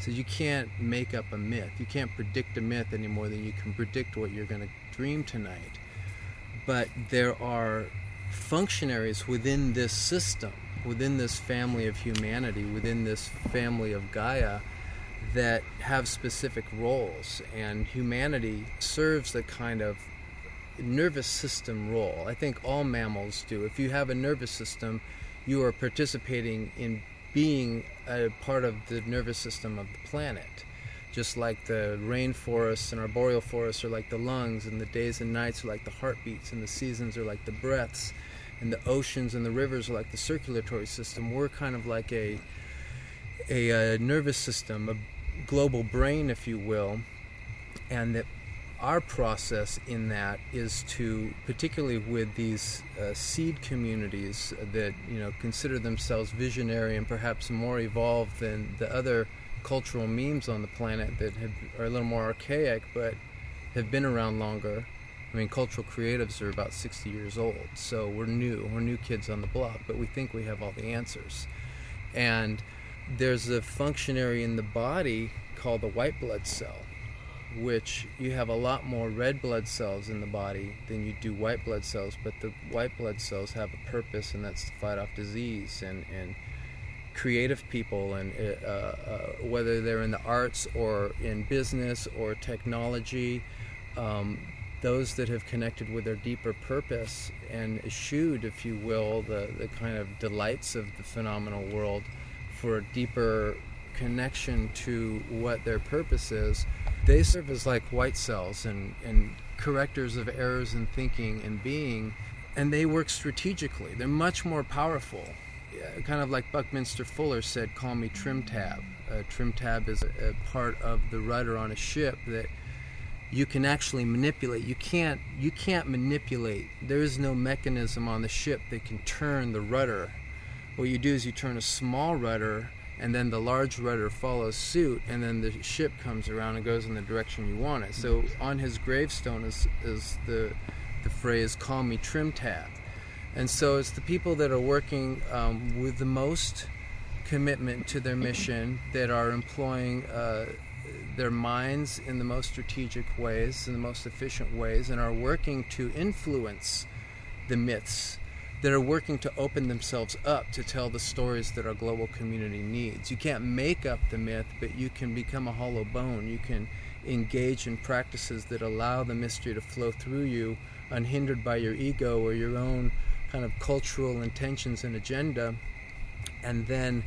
says you can't make up a myth. You can't predict a myth any more than you can predict what you're going to dream tonight. But there are functionaries within this system, within this family of humanity, within this family of Gaia, that have specific roles, and humanity serves the kind of nervous system role. I think all mammals do. If you have a nervous system, you are participating in being a part of the nervous system of the planet. Just like the rainforests and arboreal forests are like the lungs, and the days and nights are like the heartbeats, and the seasons are like the breaths, and the oceans and the rivers are like the circulatory system. We're kind of like a a, a nervous system, a global brain, if you will, and that our process in that is to, particularly with these uh, seed communities that, you know, consider themselves visionary and perhaps more evolved than the other cultural memes on the planet that have, are a little more archaic but have been around longer. I mean, cultural creatives are about sixty years old, so we're new. We're new kids on the block, but we think we have all the answers. And there's a functionary in the body called the white blood cell, which you have a lot more red blood cells in the body than you do white blood cells, but the white blood cells have a purpose, and that's to fight off disease and, and creative people, and uh, uh, whether they're in the arts or in business or technology, um, those that have connected with their deeper purpose and eschewed, if you will, the, the kind of delights of the phenomenal world for a deeper connection to what their purpose is, they serve as like white cells and, and correctors of errors in thinking and being, and they work strategically. They're much more powerful. Kind of like Buckminster Fuller said, call me trim tab. Uh, trim tab is a, a part of the rudder on a ship that you can actually manipulate. You can't, you can't manipulate. There is no mechanism on the ship that can turn the rudder. What you do is you turn a small rudder, and then the large rudder follows suit, and then the ship comes around and goes in the direction you want it. So on his gravestone is, is the, the phrase, call me trim tab. And so it's the people that are working um, with the most commitment to their mission, that are employing uh, their minds in the most strategic ways, in the most efficient ways, and are working to influence the myths, that are working to open themselves up to tell the stories that our global community needs. You can't make up the myth, but you can become a hollow bone. You can engage in practices that allow the mystery to flow through you, unhindered by your ego or your own kind of cultural intentions and agenda, and then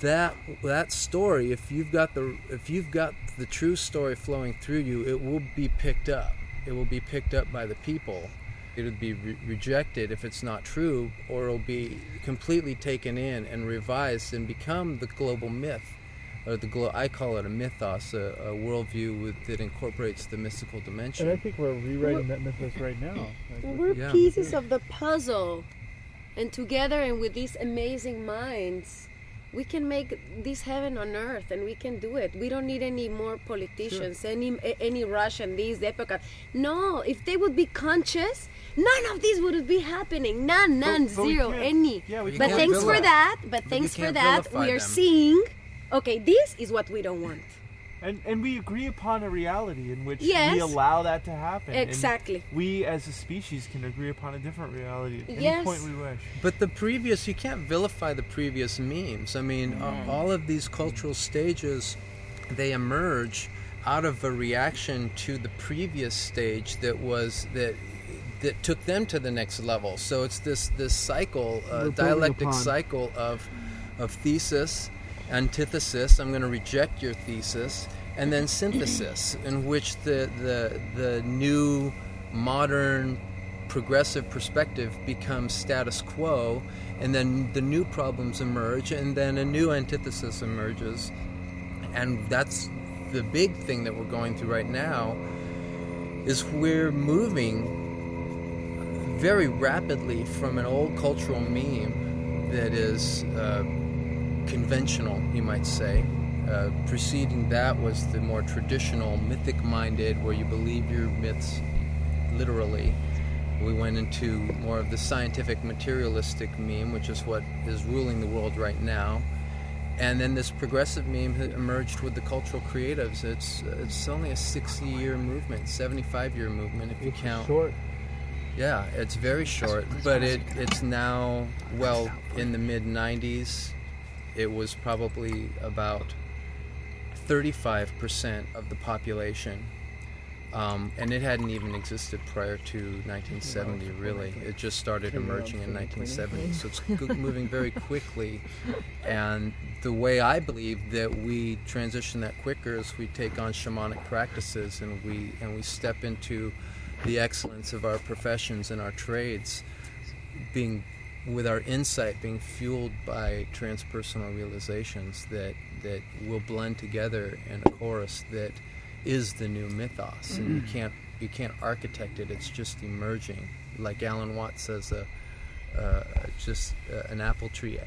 that that story, if you've got the if you've got the true story flowing through you, it will be picked up. It will be picked up by the people. It will be re- rejected if it's not true, or it'll be completely taken in and revised and become the global myth, or the glo- I call it a mythos, a, a worldview with, that incorporates the mystical dimension. And I think we're rewriting we're, that mythos right now. Like, well, we're yeah. pieces of the puzzle, and together and with these amazing minds, we can make this heaven on earth, and we can do it. We don't need any more politicians, sure. any any Russian, these, the epoch. No, if they would be conscious, none of these would be happening. None, none, but, but zero, any. Yeah, we but thanks for that, but thanks for that, we are them. seeing... Okay, this is what we don't want. And and we agree upon a reality in which yes. we allow that to happen. Exactly. And we as a species can agree upon a different reality at any yes. point we wish. But the previous, you can't vilify the previous memes. I mean, mm. all of these cultural stages, they emerge out of a reaction to the previous stage that was... that. that took them to the next level. So it's this this cycle, uh, dialectic cycle of of thesis, antithesis, I'm going to reject your thesis, and then synthesis, in which the the the new modern progressive perspective becomes status quo, and then the new problems emerge, and then a new antithesis emerges. And that's the big thing that we're going through right now, is we're moving very rapidly from an old cultural meme that is uh, conventional, you might say. Uh, preceding that was the more traditional, mythic-minded, where you believe your myths literally. We went into more of the scientific materialistic meme, which is what is ruling the world right now. And then this progressive meme emerged with the cultural creatives. It's it's only a sixty-year movement, seventy-five-year movement if you it's count. Short. Yeah, it's very short, but it, it's now, well, in the mid-nineties, it was probably about thirty-five percent of the population. Um, and it hadn't even existed prior to nineteen seventy, really. It just started emerging in nineteen seventy, so it's moving very quickly. And the way I believe that we transition that quicker is we take on shamanic practices and we and we step into the excellence of our professions and our trades, being with our insight being fueled by transpersonal realizations that that will blend together in a chorus that is the new mythos, and you can't you can't architect it. It's just emerging, like Alan Watts says, a, uh, just uh, an apple tree,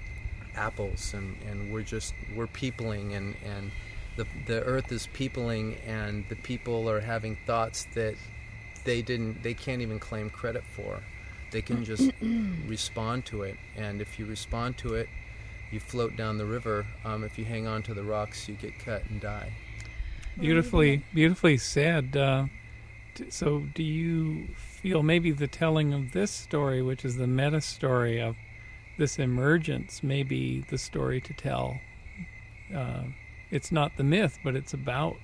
apples, and, and we're just we're peopling, and, and the the earth is peopling, and the people are having thoughts that they didn't, they can't even claim credit for. They can just respond to it, and if you respond to it, you float down the river. Um, if you hang on to the rocks, you get cut and die. Beautifully, beautifully said. Uh, t- so do you feel maybe the telling of this story, which is the meta story of this emergence, may be the story to tell? Uh, it's not the myth, but it's about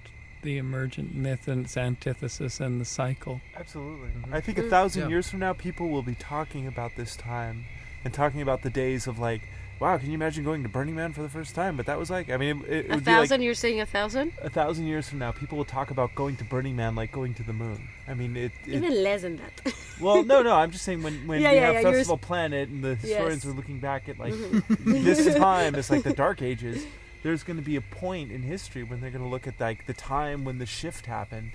the emergent myth and its antithesis and the cycle. Absolutely. Mm-hmm. I think a thousand yeah. years from now, people will be talking about this time and talking about the days of, like, wow, can you imagine going to Burning Man for the first time? But that was like, I mean, it, it would be like... A thousand, you're saying a thousand? A thousand years from now, people will talk about going to Burning Man like going to the moon. I mean, it... it Even less than that. Well, no, no, I'm just saying when, when yeah, we yeah, have yeah, Festival you're... Planet and the historians yes. are looking back at, like, mm-hmm. this time, it's like the Dark Ages, there's going to be a point in history when they're going to look at, like, the time when the shift happened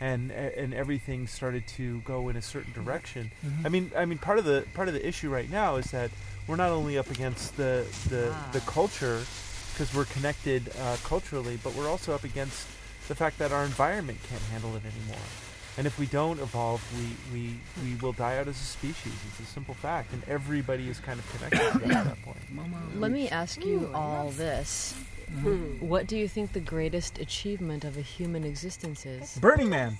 and and everything started to go in a certain direction. Mm-hmm. I mean, I mean, part of the part of the issue right now is that we're not only up against the the, ah. the culture, because we're connected uh, culturally, but we're also up against the fact that our environment can't handle it anymore. And if we don't evolve, we we, we will die out as a species. It's a simple fact, and everybody is kind of connected to that at that point. Let me ask you Ooh, all this. Mm-hmm. What do you think the greatest achievement of a human existence is? Burning Man!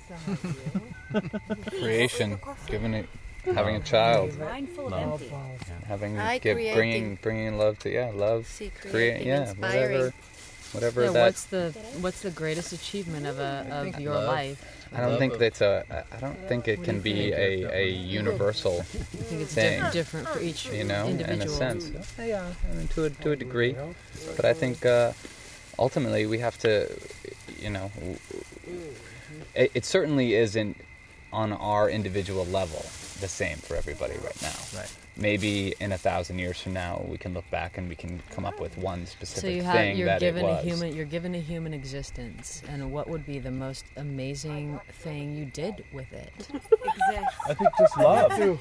Creation, giving it... Having a child, no. having I give creating. bringing bringing love to yeah love, See, creating, create yeah inspiring. whatever whatever yeah, that. What's the what's the greatest achievement of a of your love. life? I don't think that's a I don't think it can be think? a, a universal. I think it's thing, diff- different for each you know individual. in a sense. Yeah, I mean, to a to a degree, but I think uh, ultimately we have to, you know, it, it certainly isn't on our individual level the same for everybody right now. Right. Maybe in a thousand years from now, we can look back and we can come up with one specific so you have, thing you're that given it was. A human, you're given a human existence, and what would be the most amazing thing you did with it? Exist. I think just love. to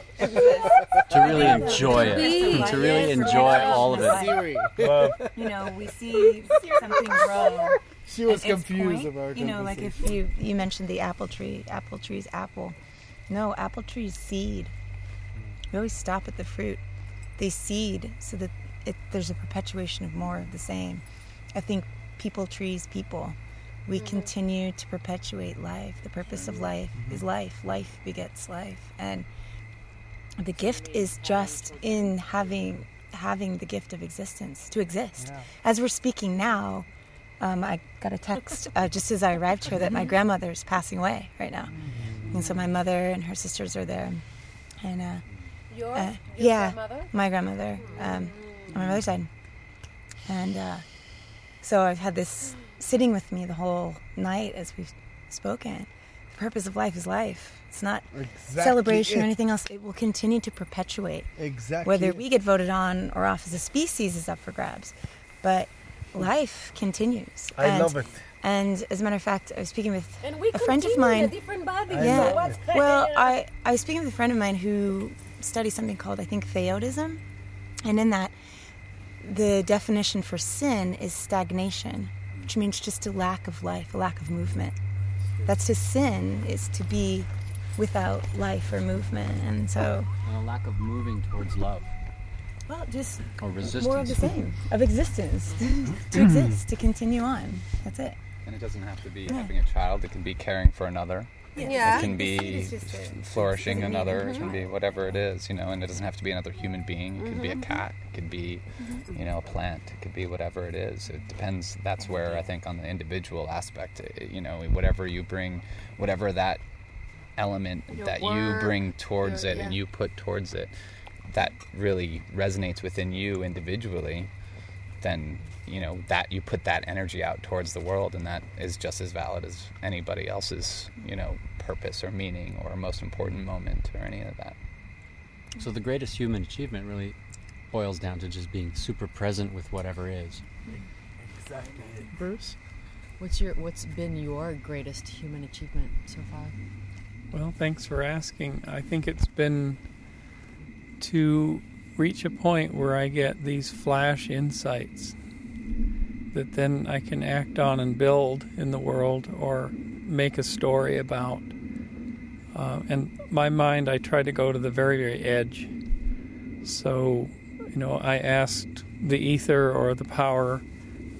really enjoy it. To really enjoy all of it. Love. You know, we see something grow. She was confused about it. You know, like if you, you mentioned the apple tree, apple tree's apple. No, apple trees seed. We always stop at the fruit. They seed so that it, there's a perpetuation of more of the same. I think people, trees, people. We mm-hmm. continue to perpetuate life. The purpose of life mm-hmm. is life. Life begets life. And the gift is just in having having the gift of existence, to exist. Yeah. As we're speaking now, um, I got a text uh, just as I arrived here that my grandmother's passing away right now. Mm-hmm. And so my mother and her sisters are there, and uh, your, uh, your yeah, grandmother? my grandmother um, on my mother's side, and uh, so I've had this sitting with me the whole night as we've spoken. The purpose of life is life. It's not exactly celebration it. or anything else. It will continue to perpetuate. Exactly. Whether we get voted on or off as a species is up for grabs, but life continues. I and love it. And as a matter of fact, I was speaking with and we a friend of mine. A different body. Yeah. I well, I, I was speaking with a friend of mine who studies something called, I think, Theodism. And in that, the definition for sin is stagnation, which means just a lack of life, a lack of movement. That's to sin, is to be without life or movement. And so... And a lack of moving towards love. Well, just or resistance. More of the same, of existence, to exist, to continue on. That's it. And it doesn't have to be yeah. having a child. It can be caring for another. Yeah. yeah. It can be flourishing another. It can be whatever it is, you know, and it doesn't have to be another human being. It could mm-hmm. be a cat. It could be, mm-hmm. you know, a plant. It could be whatever it is. It depends. That's where I think on the individual aspect, you know, whatever you bring, whatever that element your that work, you bring towards your, it yeah. and you put towards it, that really resonates within you individually, then, you know, that you put that energy out towards the world, and that is just as valid as anybody else's, you know, purpose or meaning or most important moment or any of that. So the greatest human achievement really boils down to just being super present with whatever is. Exactly. Bruce? What's your, what's been your greatest human achievement so far? Well, thanks for asking. I think it's been to reach a point where I get these flash insights that then I can act on and build in the world or make a story about. Uh, and my mind, I try to go to the very, very edge. So, you know, I asked the ether or the power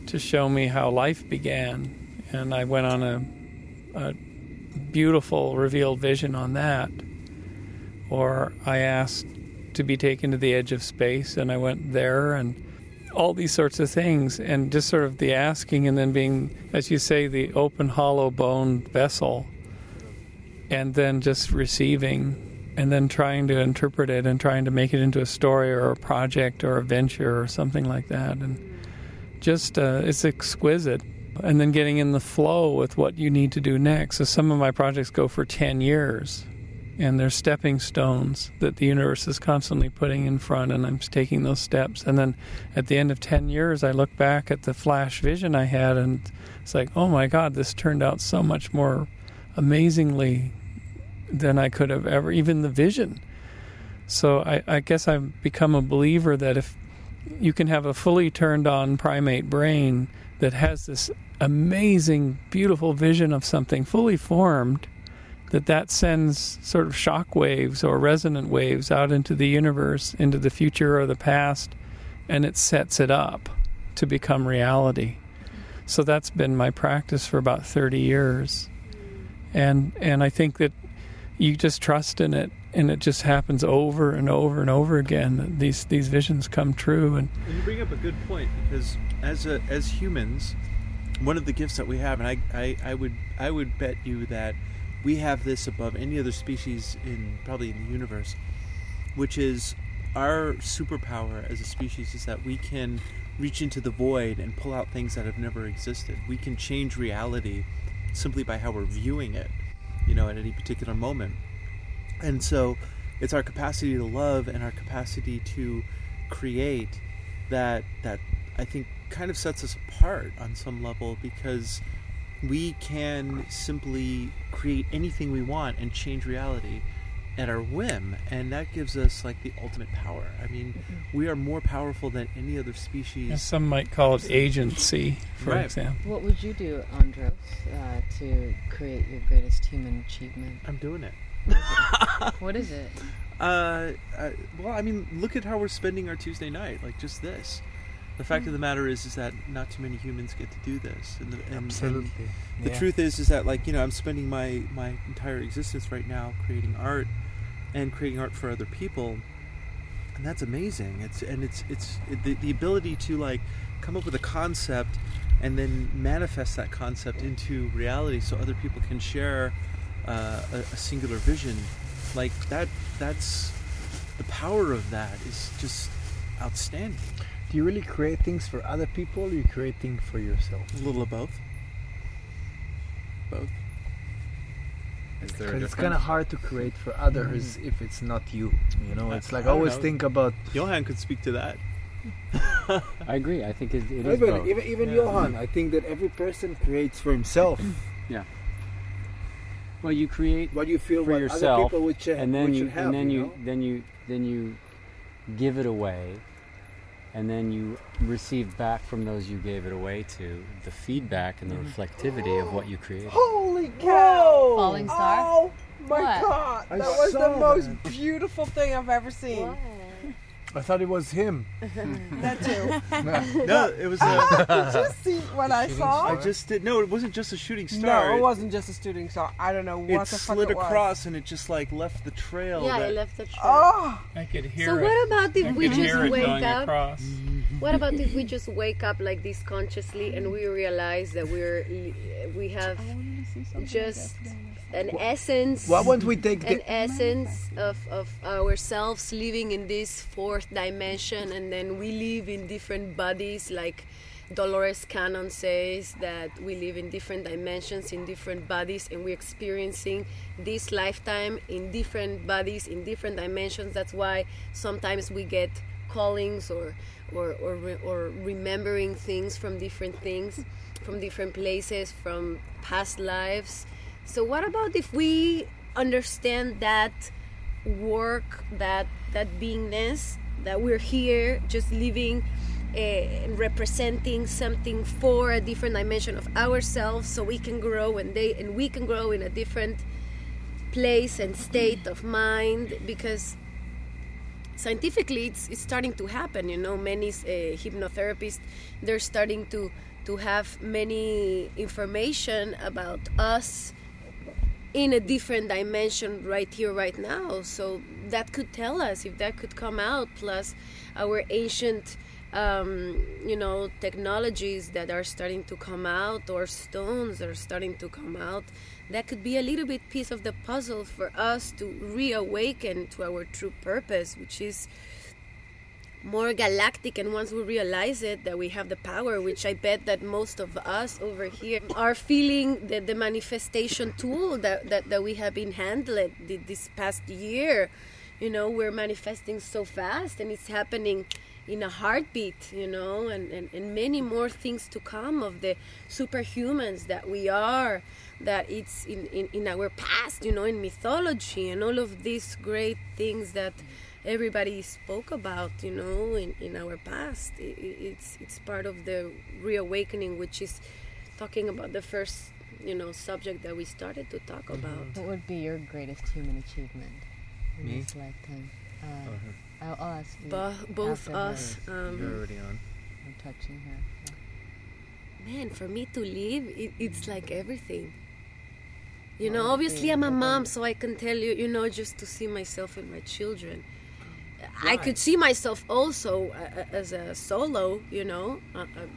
to show me how life began. And I went on a, a beautiful revealed vision on that. Or I asked to be taken to the edge of space, and I went there, and all these sorts of things, and just sort of the asking, and then being, as you say, the open, hollow-boned vessel, and then just receiving, and then trying to interpret it, and trying to make it into a story, or a project, or a venture, or something like that, and just, uh, it's exquisite, and then getting in the flow with what you need to do next. So some of my projects go for ten years, and they're stepping stones that the universe is constantly putting in front, and I'm taking those steps. And then at the end of ten years, I look back at the flash vision I had, and it's like, oh my God, this turned out so much more amazingly than I could have ever, even the vision. So I, I guess I've become a believer that if you can have a fully turned on primate brain that has this amazing, beautiful vision of something fully formed, that that sends sort of shock waves or resonant waves out into the universe, into the future or the past, and it sets it up to become reality. So that's been my practice for about thirty years. And and I think that you just trust in it, and it just happens over and over and over again. These these visions come true. And, and you bring up a good point, because as a, as humans, one of the gifts that we have, and I, I, I would I would bet you that we have this above any other species in probably in the universe, which is our superpower as a species is that we can reach into the void and pull out things that have never existed. We can change reality simply by how we're viewing it, you know, at any particular moment. And so it's our capacity to love and our capacity to create that that I think kind of sets us apart on some level, because we can simply create anything we want and change reality at our whim, and that gives us like the ultimate power. I mean, mm-hmm. we are more powerful than any other species. And some might call it agency, for right. example. What would you do, Andros, uh, to create your greatest human achievement? I'm doing it. What is it? Uh, uh, well, I mean, look at how we're spending our Tuesday night, like just this. The fact of the matter is, is that not too many humans get to do this. And the, and, Absolutely. And the yeah. truth is, is that like, you know, I'm spending my, my entire existence right now creating art and creating art for other people, and that's amazing. It's and it's it's it, the, the ability to like come up with a concept and then manifest that concept into reality, so other people can share uh, a, a singular vision. Like that, that's the power of that is just outstanding. Do you really create things for other people, or you create things for yourself? A little of both. Both. Is there a difference? It's kind of hard to create for others mm. if it's not you. You know, That's it's like I always know. think about. Johann could speak to that. I agree. I think it, it even, is both. Even, even yeah. Johann, I think that every person creates for himself. yeah. Well, you create what you feel for what yourself, other people would ch- and then would you, you have, and then you, know? then you, then you, then you give it away. and then you receive back from those you gave it away to the feedback and the reflectivity of what you created. Holy cow! Whoa. Falling star? Oh my what? God! That I was the most that. beautiful thing I've ever seen. What? I thought it was him. That too. No, no, it was. A, did you see what I saw? Star? I just did. No, it wasn't just a shooting star. No, it, it wasn't just a shooting star. I don't know what the fuck it was. It slid across and it just like left the trail. Yeah, that, it left the trail. Oh, I could hear so it. So what about if I we just wake up? Across. What about if we just wake up like this consciously and we realize that we're we have just. An what, essence. Why won't we take the an essence of, of ourselves living in this fourth dimension, and then we live in different bodies, like Dolores Cannon says that we live in different dimensions, in different bodies, and we're experiencing this lifetime in different bodies, in different dimensions. That's why sometimes we get callings or or or, or remembering things from different things, from different places, from past lives. So what about if we understand that work, that that beingness, that we're here just living uh, and representing something for a different dimension of ourselves, so we can grow and they and we can grow in a different place and state of mind, because scientifically it's, it's starting to happen. You know, many uh, hypnotherapists, they're starting to to have many information about us in a different dimension right here, right now. So that could tell us, if that could come out, plus our ancient um, you know, technologies that are starting to come out, or stones that are starting to come out, that could be a little bit piece of the puzzle for us to reawaken to our true purpose, which is more galactic. And once we realize it, that we have the power, which I bet that most of us over here are feeling the, the manifestation tool that, that, that we have been handled this past year. You know, we're manifesting so fast, and it's happening in a heartbeat, you know, and, and, and many more things to come of the superhumans that we are, that it's in, in, in our past, you know, in mythology and all of these great things that everybody spoke about, you know, in, in our past. It, it's it's part of the reawakening, which is talking about the first, you know, subject that we started to talk about. What would be your greatest human achievement in Me? this lifetime? Uh, uh-huh. I'll ask you. Bo- both us. Um, You're already on. I'm touching her. Yeah. Man, for me to live, it, it's like everything. You know, obviously I'm a mom, so I can tell you, you know, just to see myself and my children. I could see myself also as a solo, you know,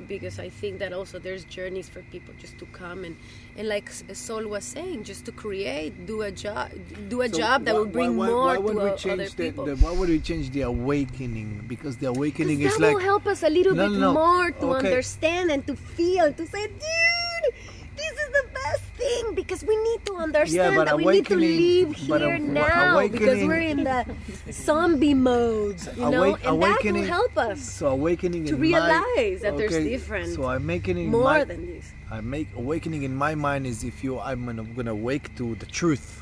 because I think that also there's journeys for people just to come and, and like Sol was saying, just to create, do a job, do a so job that why, will bring why, why, more why to other people. The, the, why would we change the awakening? Because the awakening is like... that will help us a little no, bit no, no. more to okay. understand and to feel, to say, dude, this is the best thing, because we need to understand yeah, that we need to live here a, now, because we're in the zombie mode, you know, awake, and that will help us so awakening to in realize my, that okay, there's different, so awakening more my, than this. I make awakening in my mind is if you, I'm gonna, gonna wake to the truth,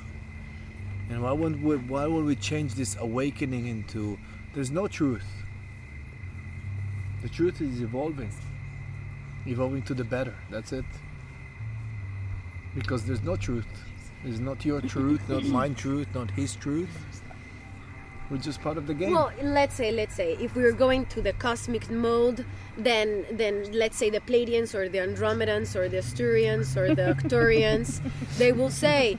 and why won't we, why will we change this awakening into there's no truth? The truth is evolving, evolving to the better. That's it. Because there's no truth. There's not your truth, not mine truth, not his truth. We're just part of the game. Well, let's say, let's say, if we're going to the cosmic mode, then then let's say the Pleiadians or the Andromedans or the Asturians or the Octorians, they will say,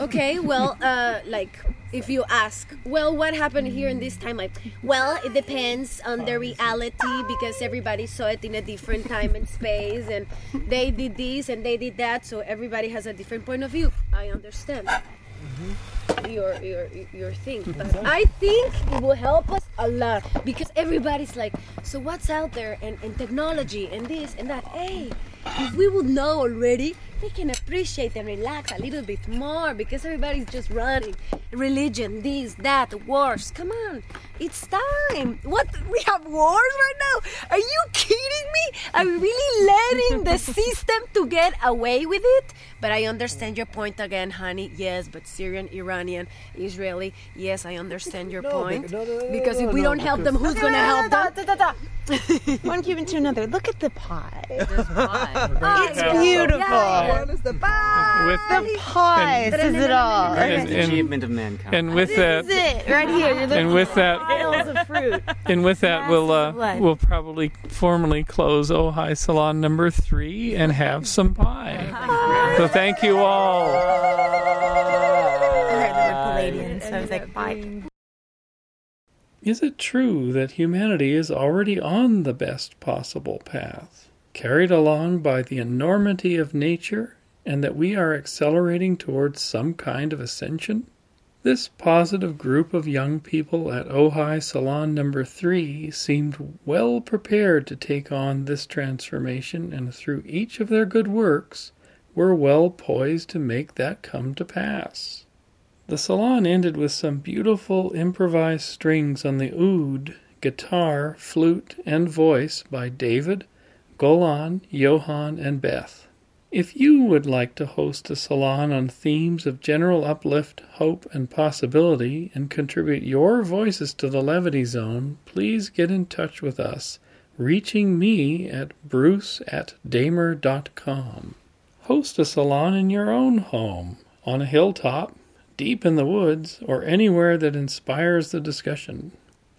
okay, well, uh, like, if you ask, well, what happened here in this time? Like, well, it depends on the reality, because everybody saw it in a different time and space, and they did this and they did that, so everybody has a different point of view. I understand mm-hmm. your, your your thing, but I think it will help us a lot, because everybody's like, so what's out there, and, and technology and this and that. Hey, if we would know already, we can appreciate and relax a little bit more, because everybody's just running. Religion, this, that, wars. Come on, it's time. What? We have wars right now? Are you kidding me? I'm really letting the system to get away with it? But I understand your point again, honey. Yes, but Syrian, Iranian, Israeli. Yes, I understand your no, point. No, no, no, because no, if we no, don't no, help because... them, who's okay, going to help da, them? Da, da, da. One Cuban to another. Look at the pie. pie. Oh, it's yeah. beautiful. Yeah. What is the pie? With the pie says it all. That is the achievement of mankind. And with that, this is it right here. You're looking at piles of fruit. And with that, we'll uh, we'll probably formally close Ojai Salon number three and have some pie. Pie. So thank you all. I heard the word Pleiadians, so I was like, bye. Is it true that humanity is already on the best possible path, carried along by the enormity of nature, and that we are accelerating towards some kind of ascension? This positive group of young people at Ojai Salon number three seemed well prepared to take on this transformation, and through each of their good works, were well poised to make that come to pass. The salon ended with some beautiful improvised strings on the oud, guitar, flute, and voice by David, Golan, Johan, and Beth. If you would like to host a salon on themes of general uplift, hope, and possibility, and contribute your voices to the Levity Zone, please get in touch with us, reaching me at bruce at damer dot com. Host a salon in your own home, on a hilltop, deep in the woods, or anywhere that inspires the discussion.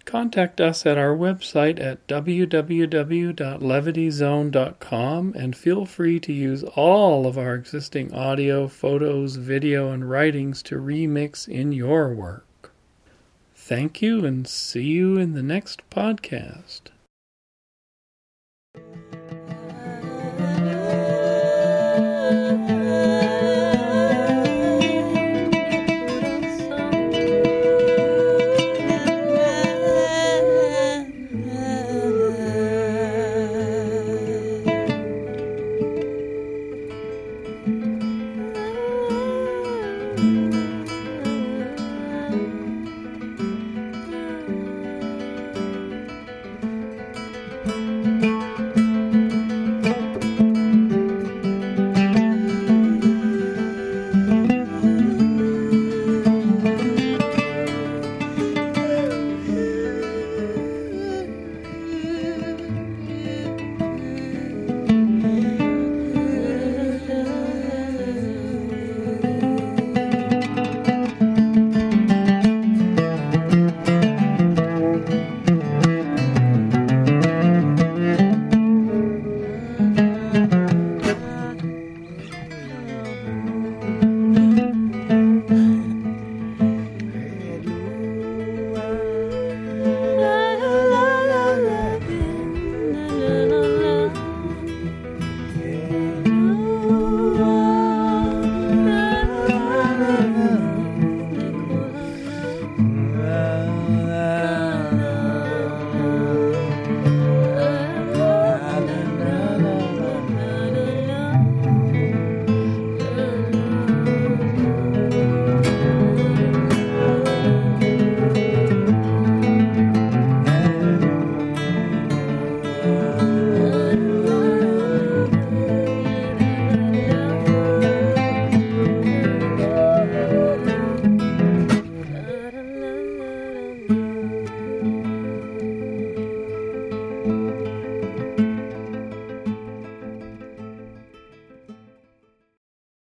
Contact us at our website at w w w dot levity zone dot com and feel free to use all of our existing audio, photos, video, and writings to remix in your work. Thank you and see you in the next podcast.